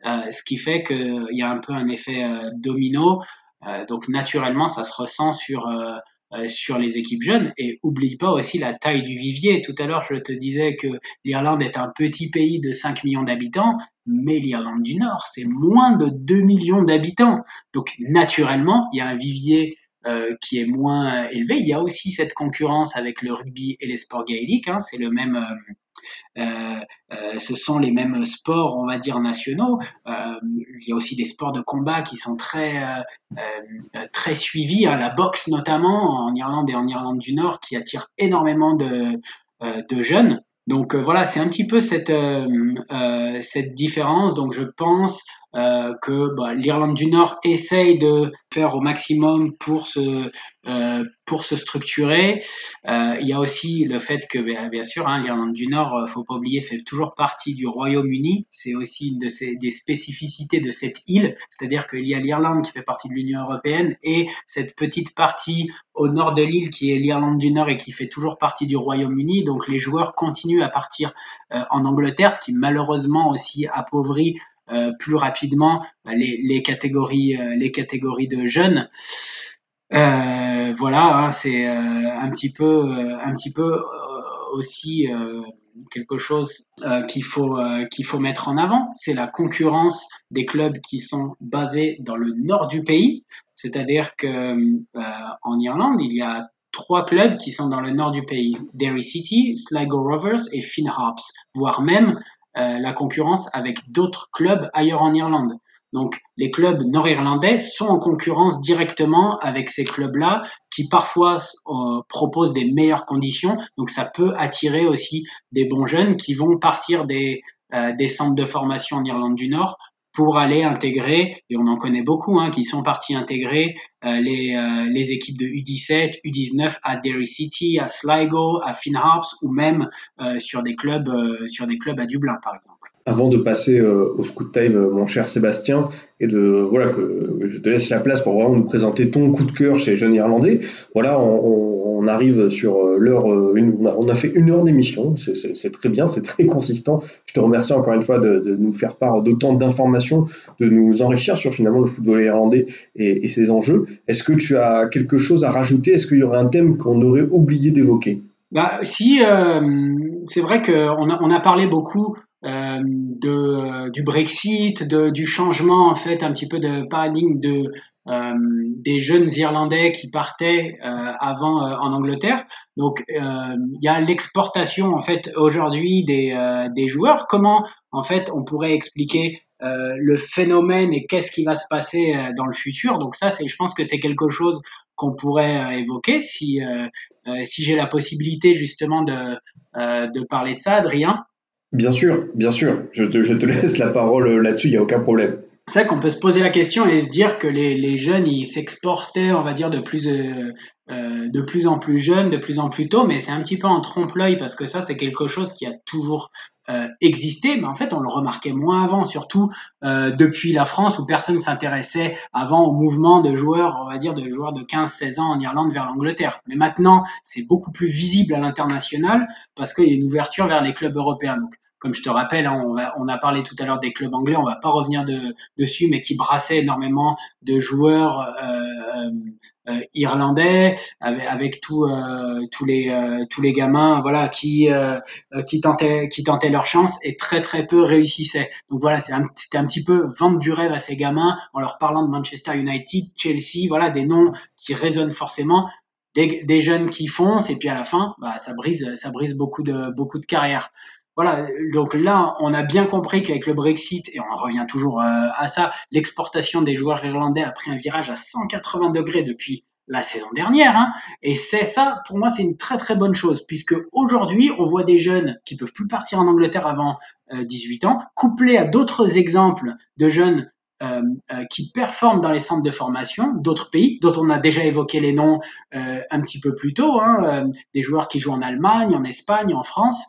Euh, ce qui fait qu'il y a un peu un effet euh, domino, euh, donc naturellement ça se ressent sur, euh, euh, sur les équipes jeunes, et oublie pas aussi la taille du vivier. Tout à l'heure je te disais que l'Irlande est un petit pays de cinq millions d'habitants, mais l'Irlande du Nord c'est moins de deux millions d'habitants, donc naturellement il y a un vivier Euh, qui est moins euh, élevé. Il y a aussi cette concurrence avec le rugby et les sports gaéliques, hein, c'est le même, euh, euh, euh, ce sont les mêmes sports, on va dire, nationaux. Euh, il y a aussi des sports de combat qui sont très, euh, euh, très suivis, hein, la boxe notamment en Irlande et en Irlande du Nord qui attire énormément de, euh, de jeunes. Donc euh, voilà, c'est un petit peu cette euh, euh, cette différence. Donc je pense euh, que bah, l'Irlande du Nord essaye de faire au maximum pour se euh, pour se structurer. Euh, il y a aussi le fait que bien, bien sûr, hein, l'Irlande du Nord, faut pas oublier, fait toujours partie du Royaume-Uni. C'est aussi une de ces des spécificités de cette île, c'est-à-dire qu'il y a l'Irlande qui fait partie de l'Union européenne et cette petite partie au nord de l'île qui est l'Irlande du Nord et qui fait toujours partie du Royaume-Uni. Donc les joueurs continuent à partir euh, en Angleterre, ce qui malheureusement aussi appauvrit euh, plus rapidement les, les catégories, euh, les catégories de jeunes. Euh, voilà, hein, c'est euh, un petit peu, euh, un petit peu euh, aussi euh, quelque chose euh, qu'il faut, euh, qu'il faut mettre en avant. C'est la concurrence des clubs qui sont basés dans le nord du pays, c'est-à-dire que euh, en Irlande, il y a trois clubs qui sont dans le nord du pays, Derry City, Sligo Rovers et Finn Harps, voire même euh, la concurrence avec d'autres clubs ailleurs en Irlande. Donc les clubs nord-irlandais sont en concurrence directement avec ces clubs-là qui parfois euh, proposent des meilleures conditions, donc ça peut attirer aussi des bons jeunes qui vont partir des euh, des centres de formation en Irlande du Nord pour aller intégrer, et on en connaît beaucoup, hein, qui sont partis intégrer euh, les, euh, les équipes de U dix-sept, U dix-neuf à Derry City, à Sligo, à Finn Harps, ou même euh, sur, des clubs, euh, sur des clubs à Dublin, par exemple. Avant de passer euh, au scoop time, euh, mon cher Sébastien, et de voilà que euh, je te laisse la place pour vraiment nous présenter ton coup de cœur chez les jeunes Irlandais. Voilà, on, on arrive sur euh, l'heure. Euh, une, on a fait une heure d'émission, c'est, c'est, c'est très bien, c'est très consistant. Je te remercie encore une fois de, de nous faire part d'autant d'informations, de nous enrichir sur finalement le football irlandais et, et ses enjeux. Est-ce que tu as quelque chose à rajouter ? Est-ce qu'il y aurait un thème qu'on aurait oublié d'évoquer ? Bah si, euh, c'est vrai qu'on a, on a parlé beaucoup. Euh, de, euh, du Brexit, de, du changement en fait un petit peu de paradigme de, euh, des jeunes Irlandais qui partaient euh, avant euh, en Angleterre. Donc il euh, y a l'exportation en fait aujourd'hui des, euh, des joueurs. Comment en fait on pourrait expliquer euh, le phénomène et qu'est-ce qui va se passer euh, dans le futur. Donc ça, c'est, je pense que c'est quelque chose qu'on pourrait euh, évoquer si, euh, euh, si j'ai la possibilité justement de, euh, de parler de ça, Adrien. Bien sûr, bien sûr. Je te, je te laisse la parole là-dessus, il n'y a aucun problème. C'est vrai qu'on peut se poser la question et se dire que les, les jeunes, ils s'exportaient, on va dire, de plus, euh, de plus en plus jeunes, de plus en plus tôt, mais c'est un petit peu en trompe-l'œil parce que ça, c'est quelque chose qui a toujours euh, existé, mais en fait, on le remarquait moins avant, surtout euh, depuis la France où personne s'intéressait avant au mouvement de joueurs, on va dire, de joueurs de quinze seize ans en Irlande vers l'Angleterre. Mais maintenant, c'est beaucoup plus visible à l'international parce qu'il y a une ouverture vers les clubs européens, donc. Comme je te rappelle, on, va, on a parlé tout à l'heure des clubs anglais, on ne va pas revenir de, dessus, mais qui brassaient énormément de joueurs euh, euh, irlandais avec, avec tout, euh, tous, les, euh, tous les gamins voilà, qui, euh, qui, tentaient, qui tentaient leur chance et très très peu réussissaient. Donc voilà, c'est un, c'était un petit peu vendre du rêve à ces gamins en leur parlant de Manchester United, Chelsea, voilà, des noms qui résonnent forcément. Des, des jeunes qui foncent et puis à la fin, bah, ça brise, ça brise beaucoup de, beaucoup de carrières. Voilà, donc là, on a bien compris qu'avec le Brexit, et on revient toujours à ça, l'exportation des joueurs irlandais a pris un virage à cent quatre-vingts degrés depuis la saison dernière, hein. Et c'est ça, pour moi, c'est une très très bonne chose, puisque aujourd'hui, on voit des jeunes qui peuvent plus partir en Angleterre avant dix-huit ans, couplés à d'autres exemples de jeunes Euh, euh, qui performent dans les centres de formation d'autres pays, dont on a déjà évoqué les noms euh, un petit peu plus tôt, hein, euh, des joueurs qui jouent en Allemagne, en Espagne, en France.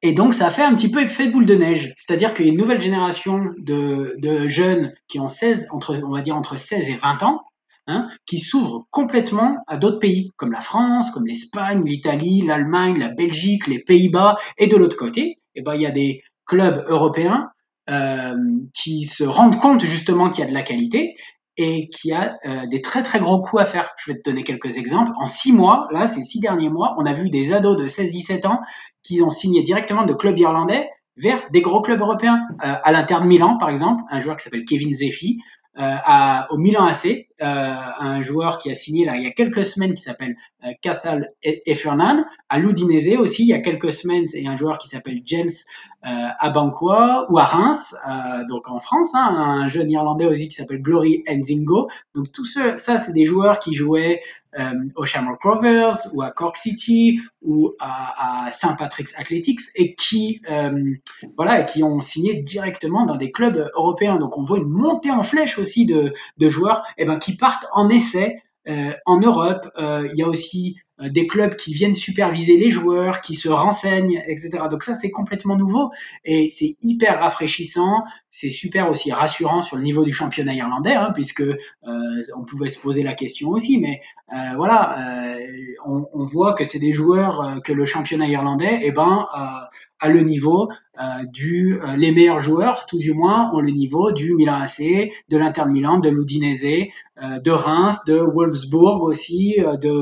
Et donc, ça fait un petit peu effet boule de neige. C'est-à-dire qu'il y a une nouvelle génération de, de jeunes qui ont seize, entre, on va dire entre seize et vingt ans, hein, qui s'ouvrent complètement à d'autres pays, comme la France, comme l'Espagne, l'Italie, l'Allemagne, la Belgique, les Pays-Bas. Et de l'autre côté, eh ben, il y a des clubs européens Euh, qui se rendent compte justement qu'il y a de la qualité et qu'il y a euh, des très très gros coups à faire. Je vais te donner quelques exemples. En six mois, là, ces six derniers mois, on a vu des ados de seize dix-sept ans qui ont signé directement de clubs irlandais vers des gros clubs européens. Euh, à l'Inter de Milan, par exemple, un joueur qui s'appelle Kevin Zeffi, euh, à, au Milan A C, euh, un joueur qui a signé là il y a quelques semaines qui s'appelle euh, Cathal Efernan, à l'Udinese aussi il y a quelques semaines, c'est un joueur qui s'appelle James euh, Abankwa, ou à Reims, euh, donc en France, hein, un jeune Irlandais aussi qui s'appelle Glory Nzingo. Donc tout ce, ça, c'est des joueurs qui jouaient euh, au Shamrock Rovers, ou à Cork City, ou à, à Saint Patrick's Athletic, et qui, euh, voilà, et qui ont signé directement dans des clubs européens. Donc on voit une montée en flèche aussi de, de joueurs, et ben, qui partent en essai euh, en Europe. Euh, il y a aussi euh, des clubs qui viennent superviser les joueurs, qui se renseignent, et cetera. Donc ça, c'est complètement nouveau et c'est hyper rafraîchissant. C'est super aussi rassurant sur le niveau du championnat irlandais, hein, puisque euh, on pouvait se poser la question aussi, mais euh, voilà, euh, on, on voit que c'est des joueurs euh, que le championnat irlandais, eh ben, euh, a le niveau euh, du euh, les meilleurs joueurs, tout du moins, ont le niveau du Milan A C, de l'Inter de Milan, de l'Udinese, euh, de Reims, de Wolfsburg aussi, euh, de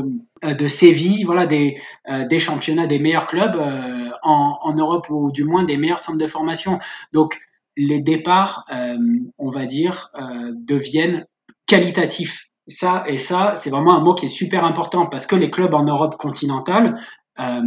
euh, de Séville, voilà, des euh, des championnats des meilleurs clubs euh, en en Europe, ou du moins des meilleurs centres de formation. Donc les départs, euh, on va dire, euh, deviennent qualitatifs. Ça, et ça, c'est vraiment un mot qui est super important parce que les clubs en Europe continentale, euh,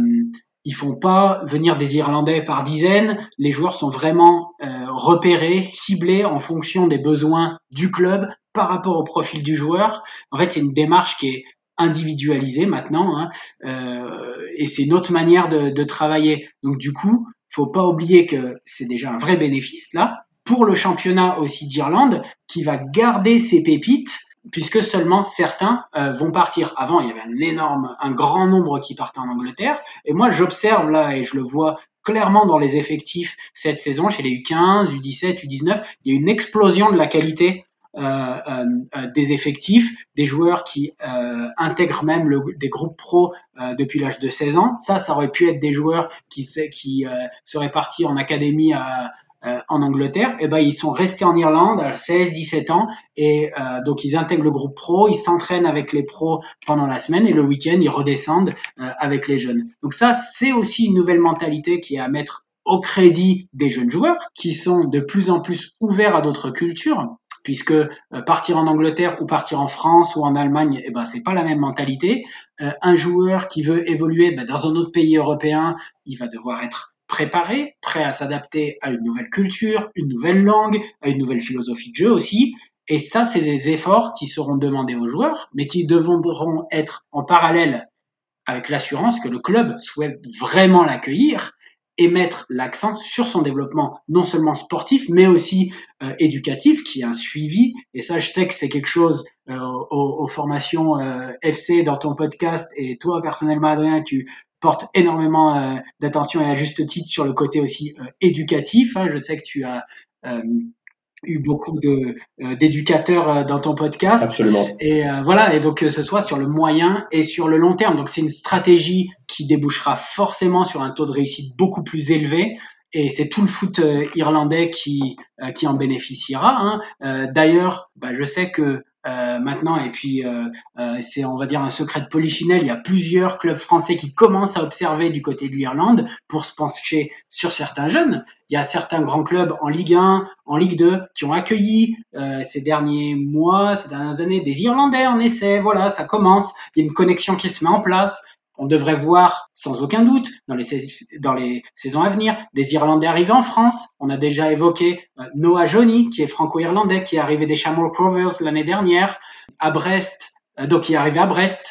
ils font pas venir des Irlandais par dizaines. Les joueurs sont vraiment euh, repérés, ciblés en fonction des besoins du club par rapport au profil du joueur. En fait, c'est une démarche qui est individualisée maintenant, hein, euh, et c'est une autre manière de, de travailler. Donc, du coup, faut pas oublier que c'est déjà un vrai bénéfice là pour le championnat aussi d'Irlande qui va garder ses pépites puisque seulement certains euh, vont partir. Avant, il y avait un énorme, un grand nombre qui partaient en Angleterre. Et moi, j'observe là et je le vois clairement dans les effectifs cette saison chez les U quinze, U dix-sept, U dix-neuf, il y a une explosion de la qualité euh, euh, des effectifs, des joueurs qui euh, intègrent même le, des groupes pro euh, depuis l'âge de seize ans. Ça, ça aurait pu être des joueurs qui, qui euh, seraient partis en académie à Euh, en Angleterre, et ben ils sont restés en Irlande à seize dix-sept ans et euh, donc ils intègrent le groupe pro, ils s'entraînent avec les pros pendant la semaine et le week-end ils redescendent euh, avec les jeunes. Donc ça c'est aussi une nouvelle mentalité qui est à mettre au crédit des jeunes joueurs qui sont de plus en plus ouverts à d'autres cultures puisque euh, partir en Angleterre ou partir en France ou en Allemagne, eh ben c'est pas la même mentalité. Euh, un joueur qui veut évoluer ben, dans un autre pays européen, il va devoir être préparé, prêt à s'adapter à une nouvelle culture, une nouvelle langue, à une nouvelle philosophie de jeu aussi. Et ça, c'est des efforts qui seront demandés aux joueurs, mais qui devront être en parallèle avec l'assurance que le club souhaite vraiment l'accueillir et mettre l'accent sur son développement, non seulement sportif, mais aussi euh, éducatif, qui est un suivi. Et ça, je sais que c'est quelque chose euh, aux, aux formations euh, F C dans ton podcast. Et toi, personnellement, Adrien, tu porte énormément euh, d'attention et à juste titre sur le côté aussi euh, éducatif. Hein. Je sais que tu as euh, eu beaucoup de, euh, d'éducateurs euh, dans ton podcast. Absolument. Et euh, voilà, et donc que ce soit sur le moyen et sur le long terme. Donc c'est une stratégie qui débouchera forcément sur un taux de réussite beaucoup plus élevé. Et c'est tout le foot euh, irlandais qui, euh, qui en bénéficiera. Hein. Euh, d'ailleurs, bah, je sais que Euh, maintenant et puis euh, euh, c'est on va dire un secret de polichinelle, il y a plusieurs clubs français qui commencent à observer du côté de l'Irlande pour se pencher sur certains jeunes. Il y a certains grands clubs en Ligue un, en Ligue deux qui ont accueilli euh, ces derniers mois, ces dernières années des Irlandais en essai. Voilà, ça commence, il y a une connexion qui se met en place. On devrait voir, sans aucun doute, dans les, sais- dans les saisons à venir, des Irlandais arrivés en France. On a déjà évoqué euh, Noah Johnny, qui est franco-irlandais, qui est arrivé des Shamrock Rovers l'année dernière, à Brest, euh, donc qui est arrivé à Brest.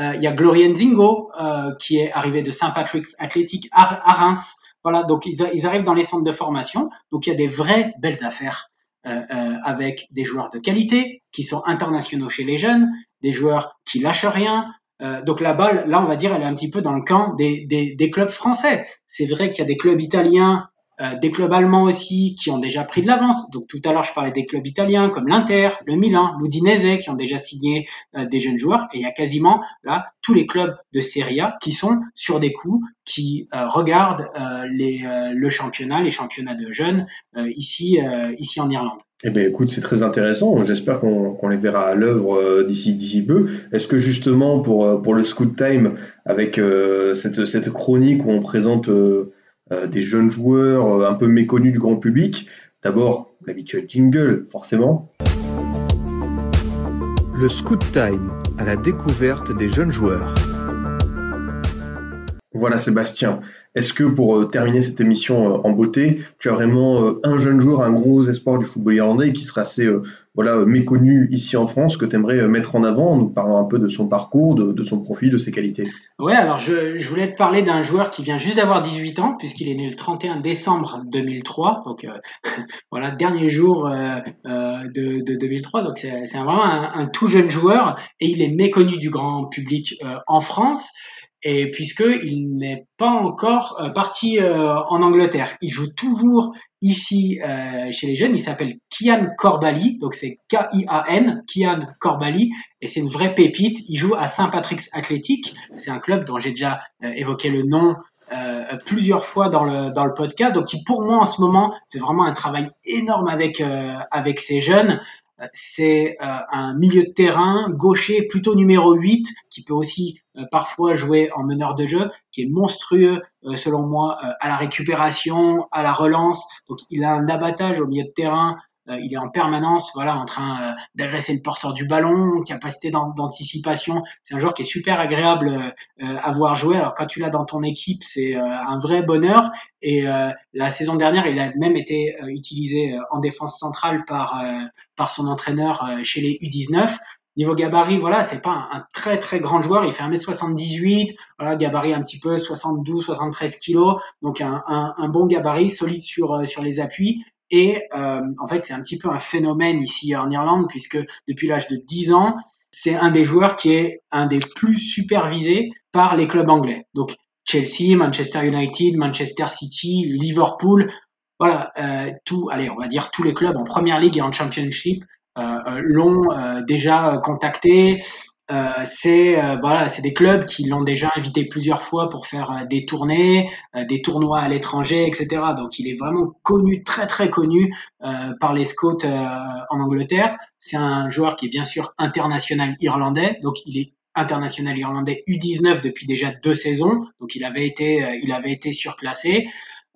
Euh, il y a Glory Nzingo, euh, qui est arrivé de Saint Patrick's Athletic à, à Reims. Voilà, donc ils, a- ils arrivent dans les centres de formation. Donc il y a des vraies belles affaires euh, euh, avec des joueurs de qualité, qui sont internationaux chez les jeunes, des joueurs qui lâchent rien. Euh, donc la balle, là on va dire, elle est un petit peu dans le camp des, des, des clubs français. C'est vrai qu'il y a des clubs italiens, euh, des clubs allemands aussi, qui ont déjà pris de l'avance. Donc tout à l'heure je parlais des clubs italiens comme l'Inter, le Milan, l'Udinese, qui ont déjà signé euh, des jeunes joueurs. Et il y a quasiment là tous les clubs de Serie A qui sont sur des coups, qui euh, regardent euh, les, euh, le championnat, les championnats de jeunes euh, ici, euh, ici en Irlande. Eh bien, écoute, c'est très intéressant. J'espère qu'on, qu'on les verra à l'œuvre euh, d'ici, d'ici peu. Est-ce que justement, pour, pour le Scoot Time, avec euh, cette, cette chronique où on présente euh, euh, des jeunes joueurs euh, un peu méconnus du grand public, d'abord, l'habituel jingle, forcément. Le Scoot Time, à la découverte des jeunes joueurs. Voilà, Sébastien. Est-ce que pour terminer cette émission en beauté, tu as vraiment un jeune joueur, un gros espoir du football irlandais qui serait assez euh, voilà, méconnu ici en France, que tu aimerais mettre en avant en nous parlant un peu de son parcours, de, de son profil, de ses qualités? Ouais, alors je, je voulais te parler d'un joueur qui vient juste d'avoir dix-huit ans, puisqu'il est né le trente et un décembre deux mille trois, donc euh, voilà, dernier jour euh, euh, de, de deux mille trois, donc c'est, c'est vraiment un, un tout jeune joueur, et il est méconnu du grand public euh, en France. Et puisqu'il n'est pas encore euh, parti euh, en Angleterre. Il joue toujours ici euh, chez les jeunes. Il s'appelle Kian Corbally, donc c'est K I A N, Kian Corbally, et c'est une vraie pépite. Il joue à Saint Patrick's Athletic. C'est un club dont j'ai déjà euh, évoqué le nom euh, plusieurs fois dans le, dans le podcast, donc qui pour moi en ce moment fait vraiment un travail énorme avec, euh, avec ces jeunes. C'est euh, un milieu de terrain gaucher plutôt numéro huit qui peut aussi euh, parfois jouer en meneur de jeu, qui est monstrueux euh, selon moi euh, à la récupération, à la relance. Donc il a un abattage au milieu de terrain, euh, il est en permanence voilà en train euh, d'agresser le porteur du ballon, capacité d'anticipation. C'est un joueur qui est super agréable euh, à voir jouer. Alors quand tu l'as dans ton équipe, c'est euh, un vrai bonheur. Et euh, la saison dernière, il a même été euh, utilisé euh, en défense centrale par euh, par son entraîneur euh, chez les U dix-neuf. niveau gabarit, voilà, c'est pas un, un très très grand joueur. Il fait un mètre soixante-dix-huit, voilà, gabarit un petit peu soixante-douze soixante-treize kilos, donc un, un, un bon gabarit, solide sur sur les appuis. Et euh, en fait, c'est un petit peu un phénomène ici en Irlande, puisque depuis l'âge de dix ans, c'est un des joueurs qui est un des plus supervisés par les clubs anglais. Donc Chelsea, Manchester United, Manchester City, Liverpool, voilà, euh, tout, allez, on va dire tous les clubs en Premier League et en Championship euh, l'ont euh, déjà contacté. Euh, c'est euh, voilà, c'est des clubs qui l'ont déjà invité plusieurs fois pour faire euh, des tournées, euh, des tournois à l'étranger, et cetera. Donc il est vraiment connu, très très connu euh, par les scouts euh, en Angleterre. C'est un joueur qui est bien sûr international irlandais, donc il est international irlandais U dix-neuf depuis déjà deux saisons. Donc il avait été, euh, il avait été surclassé.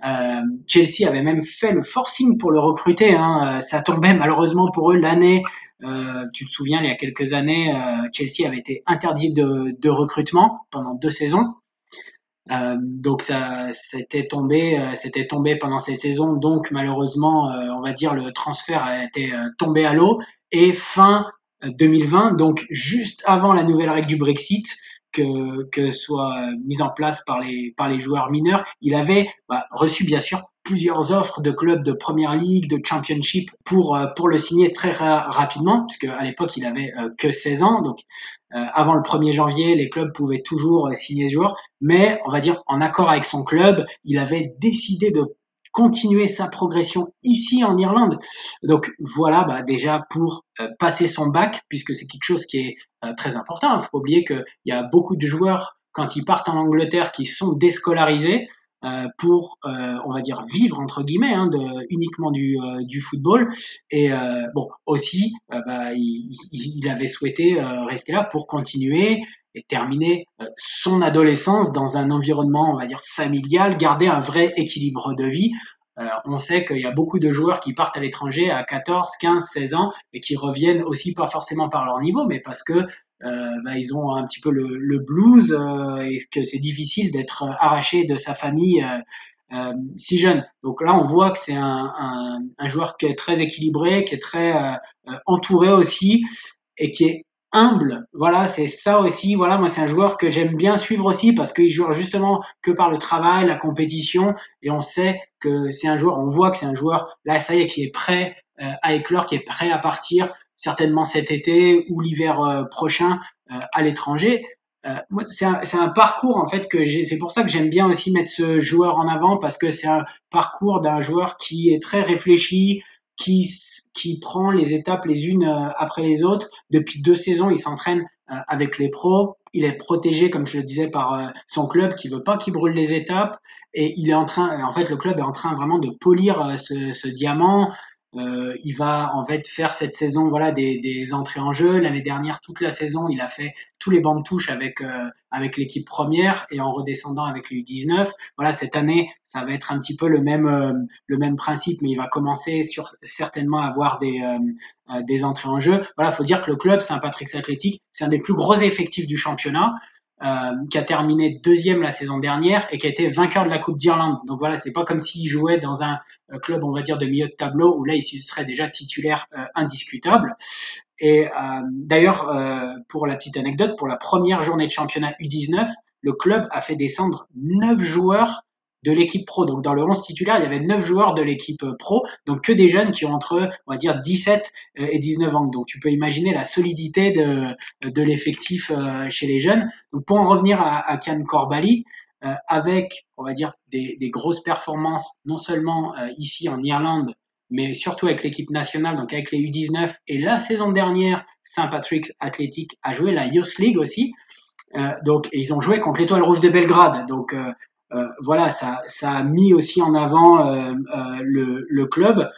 Euh, Chelsea avait même fait le forcing pour le recruter, hein. Ça tombait malheureusement pour eux l'année. Euh, tu te souviens, il y a quelques années, euh, Chelsea avait été interdit de, de recrutement pendant deux saisons. Euh, donc ça, c'était tombé, euh, c'était tombé pendant cette saison. Donc malheureusement, euh, on va dire le transfert a été euh, tombé à l'eau. Et fin deux mille vingt, donc juste avant la nouvelle règle du Brexit, que que soit mise en place par les par les joueurs mineurs, il avait bah, reçu bien sûr plusieurs offres de clubs de Premier League, de Championship pour euh, pour le signer très ra- rapidement, puisque à l'époque il avait euh, que seize ans, donc euh, avant le premier janvier les clubs pouvaient toujours euh, signer ce joueur, mais on va dire en accord avec son club, il avait décidé de continuer sa progression ici en Irlande. Donc voilà, bah, déjà pour euh, passer son bac, puisque c'est quelque chose qui est euh, très important. Il faut pas oublier qu'il y a beaucoup de joueurs, quand ils partent en Angleterre, qui sont déscolarisés euh, pour, euh, on va dire, vivre, entre guillemets, hein, de, uniquement du, euh, du football. Et euh, bon, aussi, euh, bah, il, il, il avait souhaité euh, rester là pour continuer et terminer son adolescence dans un environnement, on va dire, familial, garder un vrai équilibre de vie. Euh, on sait qu'il y a beaucoup de joueurs qui partent à l'étranger à quatorze, quinze, seize ans et qui reviennent aussi pas forcément par leur niveau, mais parce que euh, bah, ils ont un petit peu le, le blues euh, et que c'est difficile d'être arraché de sa famille euh, euh, si jeune. Donc là, on voit que c'est un, un, un joueur qui est très équilibré, qui est très euh, entouré aussi et qui est humble, voilà, c'est ça aussi. Voilà, moi c'est un joueur que j'aime bien suivre aussi parce qu'il joue justement que par le travail, la compétition, et on sait que c'est un joueur, on voit que c'est un joueur là, ça y est, qui est prêt euh, à éclore, qui est prêt à partir certainement cet été ou l'hiver euh, prochain euh, à l'étranger. Euh, moi, c'est un, c'est un parcours en fait que j'ai, c'est pour ça que j'aime bien aussi mettre ce joueur en avant, parce que c'est un parcours d'un joueur qui est très réfléchi, qui qui prend les étapes les unes après les autres. Depuis deux saisons, il s'entraîne avec les pros. Il est protégé, comme je le disais, par son club qui veut pas qu'il brûle les étapes. Et il est en train, en fait, le club est en train vraiment de polir ce, ce diamant. Euh, il va en fait faire cette saison, voilà, des, des entrées en jeu. L'année dernière, toute la saison, il a fait tous les bancs de touche avec euh, avec l'équipe première et en redescendant avec les U dix-neuf. Voilà, cette année, ça va être un petit peu le même euh, le même principe, mais il va commencer sur, certainement à avoir des euh, euh, des entrées en jeu. Voilà, faut dire que le club Saint Patrick's Athletic, c'est un des plus gros effectifs du championnat. Euh, qui a terminé deuxième la saison dernière et qui a été vainqueur de la Coupe d'Irlande. Donc voilà, c'est pas comme s'il jouait dans un euh, club, on va dire, de milieu de tableau où là il serait déjà titulaire euh, indiscutable. Et euh, d'ailleurs, euh, pour la petite anecdote, pour la première journée de championnat U dix-neuf, le club a fait descendre neuf joueurs de l'équipe pro. Donc dans le onze titulaire, il y avait neuf joueurs de l'équipe pro, donc que des jeunes qui ont entre, on va dire, dix-sept et dix-neuf ans. Donc tu peux imaginer la solidité de de l'effectif chez les jeunes. Donc pour en revenir à, à Cian Corballi, euh, avec, on va dire, des, des grosses performances, non seulement euh, ici en Irlande, mais surtout avec l'équipe nationale, donc avec les U dix-neuf. Et la saison dernière, Saint Patrick's Athletic a joué la Youth League aussi. Euh, donc et ils ont joué contre l'Étoile Rouge de Belgrade. Donc euh, Euh, voilà, ça, ça a mis aussi en avant euh, euh, le, le club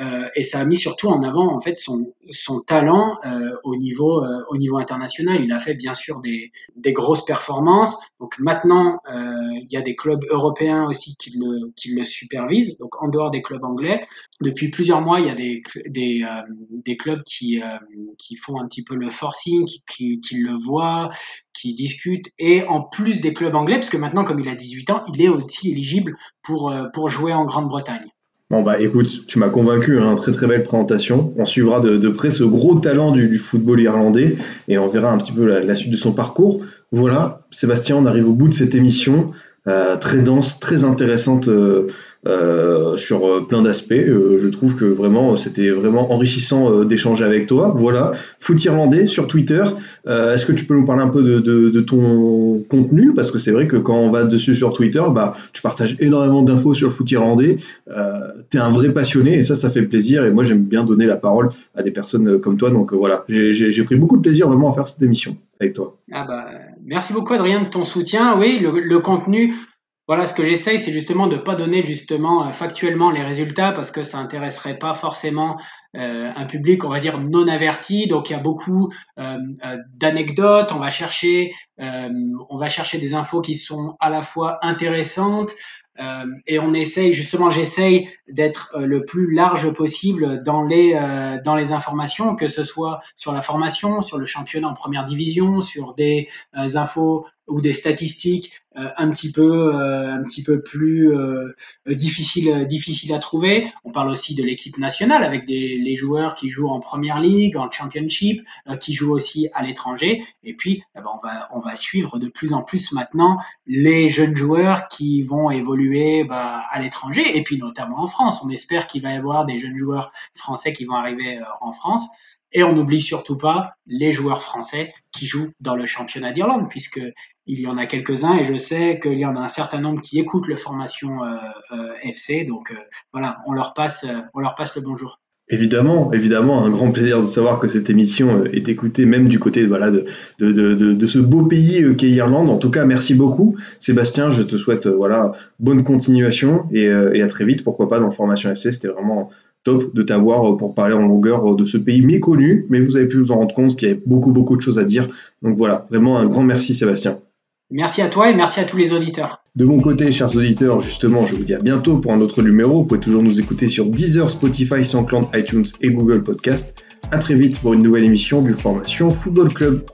euh, et ça a mis surtout en avant en fait son, son talent euh, au niveau euh, au niveau international. Il a fait bien sûr des, des grosses performances. Donc maintenant, euh, il y a des clubs européens aussi qui le qui le supervisent. Donc en dehors des clubs anglais, depuis plusieurs mois, il y a des des euh, des clubs qui euh, qui font un petit peu le forcing, qui qui, qui le voient, qui discutent, et en plus des clubs anglais, parce que maintenant, comme il a dix-huit ans, il est aussi éligible pour, pour jouer en Grande-Bretagne. Bon, bah écoute, tu m'as convaincu, hein, très très belle présentation. On suivra de, de près ce gros talent du, du football irlandais et on verra un petit peu la, la suite de son parcours. Voilà, Sébastien, on arrive au bout de cette émission, euh, très dense, très intéressante euh, euh, sur euh, plein d'aspects. Euh, je trouve que vraiment, c'était vraiment enrichissant euh, d'échanger avec toi. Voilà, Foot Irlandais sur Twitter. Euh, est-ce que tu peux nous parler un peu de, de, de ton contenu? Parce que c'est vrai que quand on va dessus sur Twitter, bah, tu partages énormément d'infos sur le foot irlandais. Euh, tu es un vrai passionné et ça, ça fait plaisir. Et moi, j'aime bien donner la parole à des personnes comme toi. Donc euh, voilà, j'ai, j'ai, j'ai pris beaucoup de plaisir vraiment à faire cette émission avec toi. Ah bah, merci beaucoup Adrien de ton soutien. Oui, le, le contenu, voilà ce que j'essaye, c'est justement de ne pas donner justement factuellement les résultats parce que ça n'intéresserait pas forcément euh, un public, on va dire, non averti. Donc il y a beaucoup euh, d'anecdotes, on va chercher, euh, on va chercher des infos qui sont à la fois intéressantes euh, et on essaye, justement j'essaye d'être euh, le plus large possible dans les, euh, dans les informations, que ce soit sur la formation, sur le championnat en première division, sur des euh, infos ou des statistiques euh, un petit peu euh, un petit peu plus euh, difficiles euh, difficiles à trouver. On parle aussi de l'équipe nationale avec des les joueurs qui jouent en première ligue, en championship, euh, qui jouent aussi à l'étranger. Et puis eh ben, on va on va suivre de plus en plus maintenant les jeunes joueurs qui vont évoluer bah, à l'étranger et puis notamment en France. On espère qu'il va y avoir des jeunes joueurs français qui vont arriver euh, en France. Et on n'oublie surtout pas les joueurs français qui jouent dans le championnat d'Irlande, puisque il y en a quelques-uns et je sais qu'il y en a un certain nombre qui écoutent le Formation euh, euh, F C. Donc euh, voilà, on leur passe, euh, on leur passe le bonjour. Évidemment, évidemment, un grand plaisir de savoir que cette émission est écoutée même du côté voilà, de, de, de, de ce beau pays qu'est l'Irlande. En tout cas, merci beaucoup. Sébastien, je te souhaite voilà, bonne continuation et, et à très vite. Pourquoi pas dans le Formation F C, c'était vraiment top de t'avoir pour parler en longueur de ce pays méconnu. Mais vous avez pu vous en rendre compte qu'il y avait beaucoup, beaucoup de choses à dire. Donc voilà, vraiment un grand merci Sébastien. Merci à toi et merci à tous les auditeurs. De mon côté, chers auditeurs, justement, je vous dis à bientôt pour un autre numéro. Vous pouvez toujours nous écouter sur Deezer, Spotify, SoundCloud, iTunes et Google Podcast. À très vite pour une nouvelle émission du Formation Football Club.